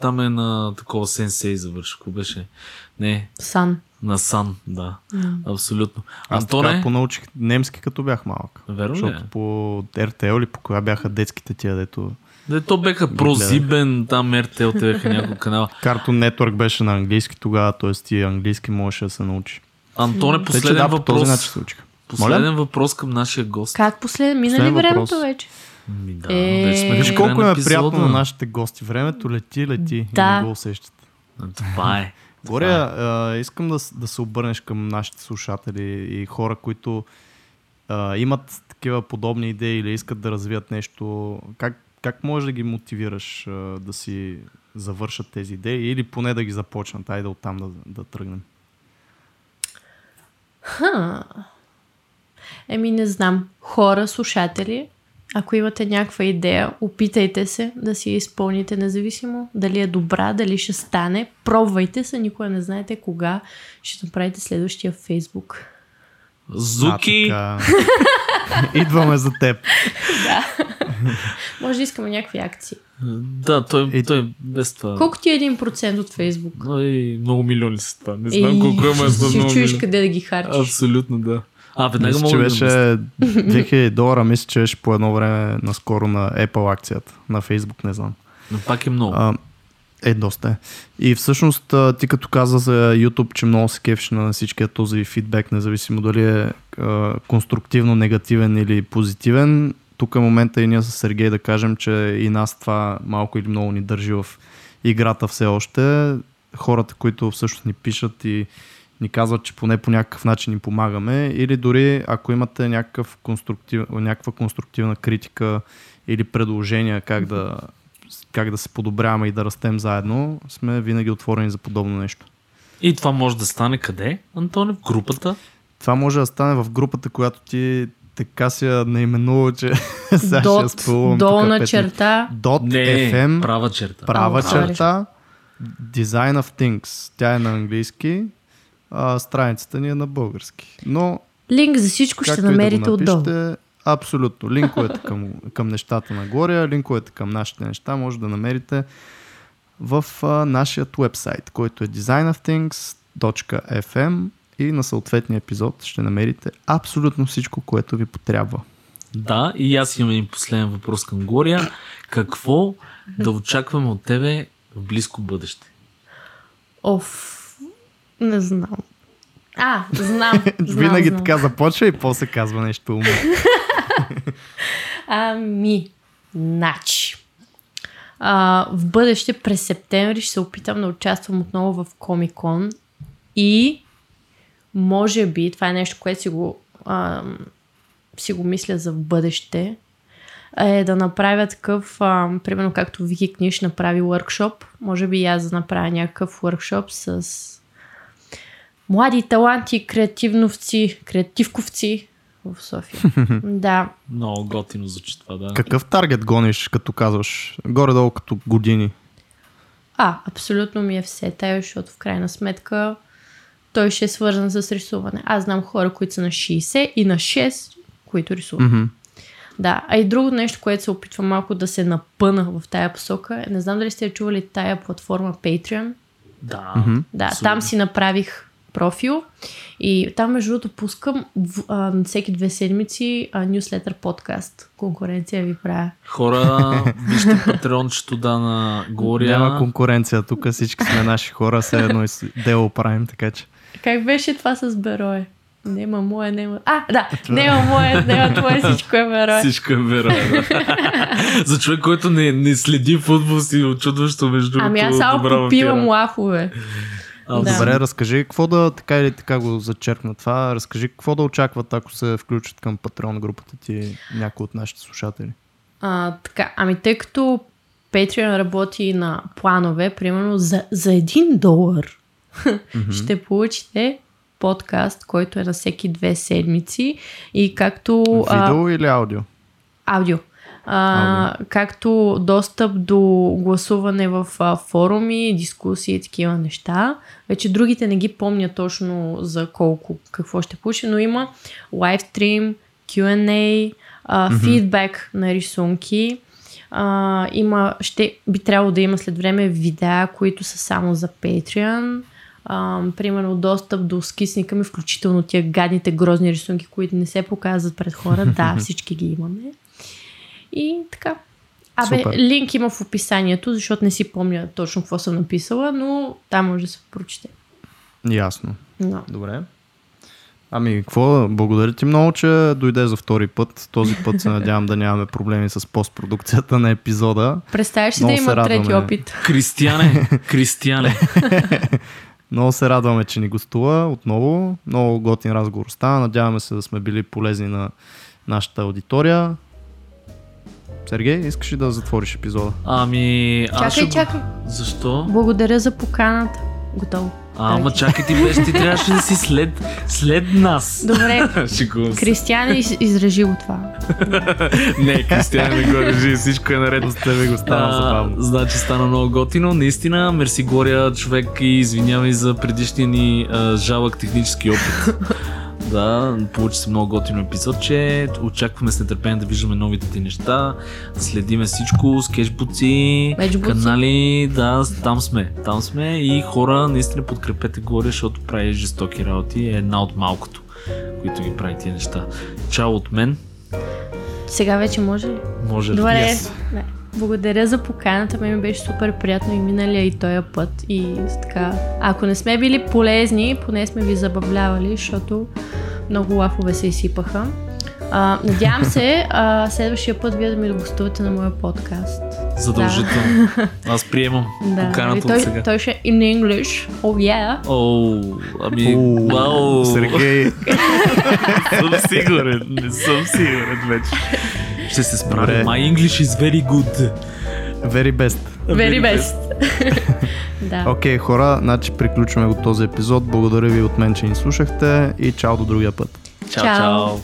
там е на такова сенсей завършко беше. Не. Сан. На сан, да. Абсолютно. Аз така понаучих немски, като бях малък. Верно ли? Защото по РТЛ или по коя бяха детските тия, дето... Дето бяха прозибен, там РТЛ те бяха няколко канала. Cartoon Network беше на английски тогава, т.е. ти английски можеше да се научи. Антоне, последен въпрос. Последен въпрос към нашия гост. Как последен? Мина ли времето вече? Да, виж колко е приятно на нашите гости. Времето лети и не го усещате. Това е. Глория, искам да се обърнеш към нашите слушатели и хора, които имат такива подобни идеи или искат да развият нещо. Как можеш да ги мотивираш да си завършат тези идеи или поне да ги започнат? Айде оттам да тръгнем. Еми не знам. Хора, слушатели, ако имате някаква идея, опитайте се да си я изпълните независимо дали е добра, дали ще стане. Пробвайте се, никога не знаете кога ще направите следващия Фейсбук. Зуки! Идваме за теб. Да. Може да искаме някакви акции. Да, той без това. Колко ти е 1% от Фейсбук? Много милиони са това. Не знам колко има за много милиони. Чуеш къде да ги харчиш. Абсолютно, да. Веднага мога да мисля. $2000, мисля, че беше по едно време наскоро на Apple акцията. На Facebook, не знам. Но пак е много. Доста е. И всъщност ти като каза за YouTube, че много се кефиш на всичкия този фидбек, независимо дали е конструктивно, негативен или позитивен, тук е момента и ние с Сергей да кажем, че и нас това малко или много ни държи в играта все още. Хората, които всъщност ни пишат и ни казват, че поне по някакъв начин им помагаме, или дори ако имате някаква конструктивна критика или предложения как да се подобряваме и да растем заедно, сме винаги отворени за подобно нещо. И това може да стане къде, Антоне? В групата? Това може да стане в групата, която ти така си я наименува, че сега ще спълвам. Долна черта. .fm. Права черта. Права черта. Design of Things. Тя е на английски. Страницата ни е на български. Но линк за всичко ще намерите отдолу. Абсолютно. Линковете към нещата на Глория, линковете към нашите неща може да намерите в нашия уебсайт, който е designofthings.fm и на съответния епизод ще намерите абсолютно всичко, което ви потрябва. Да, и аз имам един последен въпрос към Глория. Какво да очакваме от тебе в близко бъдеще? Не знам. Знам. Винаги така започва и после казва нещо умно. В бъдеще през септември ще се опитам да участвам отново в Comic Con и може би, това е нещо, което си го мисля за в бъдеще, е да направя такъв, примерно както Вики Книш направи workshop, може би и аз да направя някакъв workshop с млади таланти, креативковци в София. Да. Много готино звучи това, да. Какъв таргет гониш, като казваш? Горе-долу като години. Абсолютно ми е все тая, защото в крайна сметка той ще е свързан с рисуване. Аз знам хора, които са на 60 и на 6, които рисуват. Mm-hmm. Да, и друго нещо, което се опитвам малко да се напъна в тая посока, не знам дали сте чували тая платформа Patreon. Да. Mm-hmm. Да, там си направих профил и там между другото пускам всеки 2 седмици нюслетър подкаст. Конкуренция ви правя. Хора, вижте патреончето на Глория. Няма конкуренция, тук всички сме наши хора, все едно и дело правим, така че. Как беше това с Берое? Нема мое, нема... нема мое, нема твое, всичко е верое. Всичко е верое, да. За човек, който не следи футбол, си очудващо между другото. Аз само попивам лафове. Добре, разкажи какво да, така или така го зачеркна това, разкажи какво да очакват, ако се включат към Patreon групата ти някои от нашите слушатели. Тъй като Patreon работи на планове, примерно за $1 mm-hmm. ще получите подкаст, който е на всеки 2 седмици и както... Видео или аудио? Аудио. Както достъп до гласуване в форуми, дискусии и такива неща. Вече другите не ги помня точно за колко, какво ще получи, но има лайвстрим, Q&A, фидбек на рисунки. Би трябвало да има след време видеа, които са само за Patreon. примерно достъп до скисника ми, включително тия гадните грозни рисунки, които не се показват пред хора. Да, всички ги имаме. И така. Абе, линк има в описанието, защото не си помня точно какво съм написала, но там може да се прочете. Ясно. No. Добре. Ами, какво? Благодаря ти много, че дойде за втори път. Този път се надявам да нямаме проблеми с постпродукцията на епизода. Представяш си да има трети опит. Кристияне! Много се радваме, че ни гостува отново. Много готин разговор стана. Надяваме се да сме били полезни на нашата аудитория. Сергей, искаш ли да затвориш епизода? Ами... Чакай. Защо? Благодаря за поканата. Готово. Ама чакай, ти трябваше да си след нас. Добре, Кристиян е изрежил това. Не, Кристиян не го режи, всичко е наред с тебе, го стана забавно. Значи стана много готино, наистина, мерси Глория, човек, и извинявай за предишния ни жалък технически опит. Да, получи се много готино епизодче, очакваме с нетърпение да виждаме новите ти неща, следиме всичко, скетчбуци, канали, да, там сме и хора, наистина подкрепете Глория, защото прави жестоки работи, е една от малкото, които ги прави тия неща. Чао от мен. Сега вече може ли? Може ли? Добре, yes. Благодаря за поканата, ми беше супер приятно и миналия и този път, и така, ако не сме били полезни, поне сме ви забавлявали, защото много лафове се изсипаха. Надявам се следващия път вие да ми догостувате на моя подкаст. Задължително. Да. Аз приемам поканата от сега. Той ще е in English. Oh yeah. Вау. Сергей. Не съм сигурен вече. Ще се справя. My English is very good. Very best. Да. Окей, хора, значи приключваме го този епизод. Благодаря ви от мен, че ни слушахте, и чао до другия път. Чао.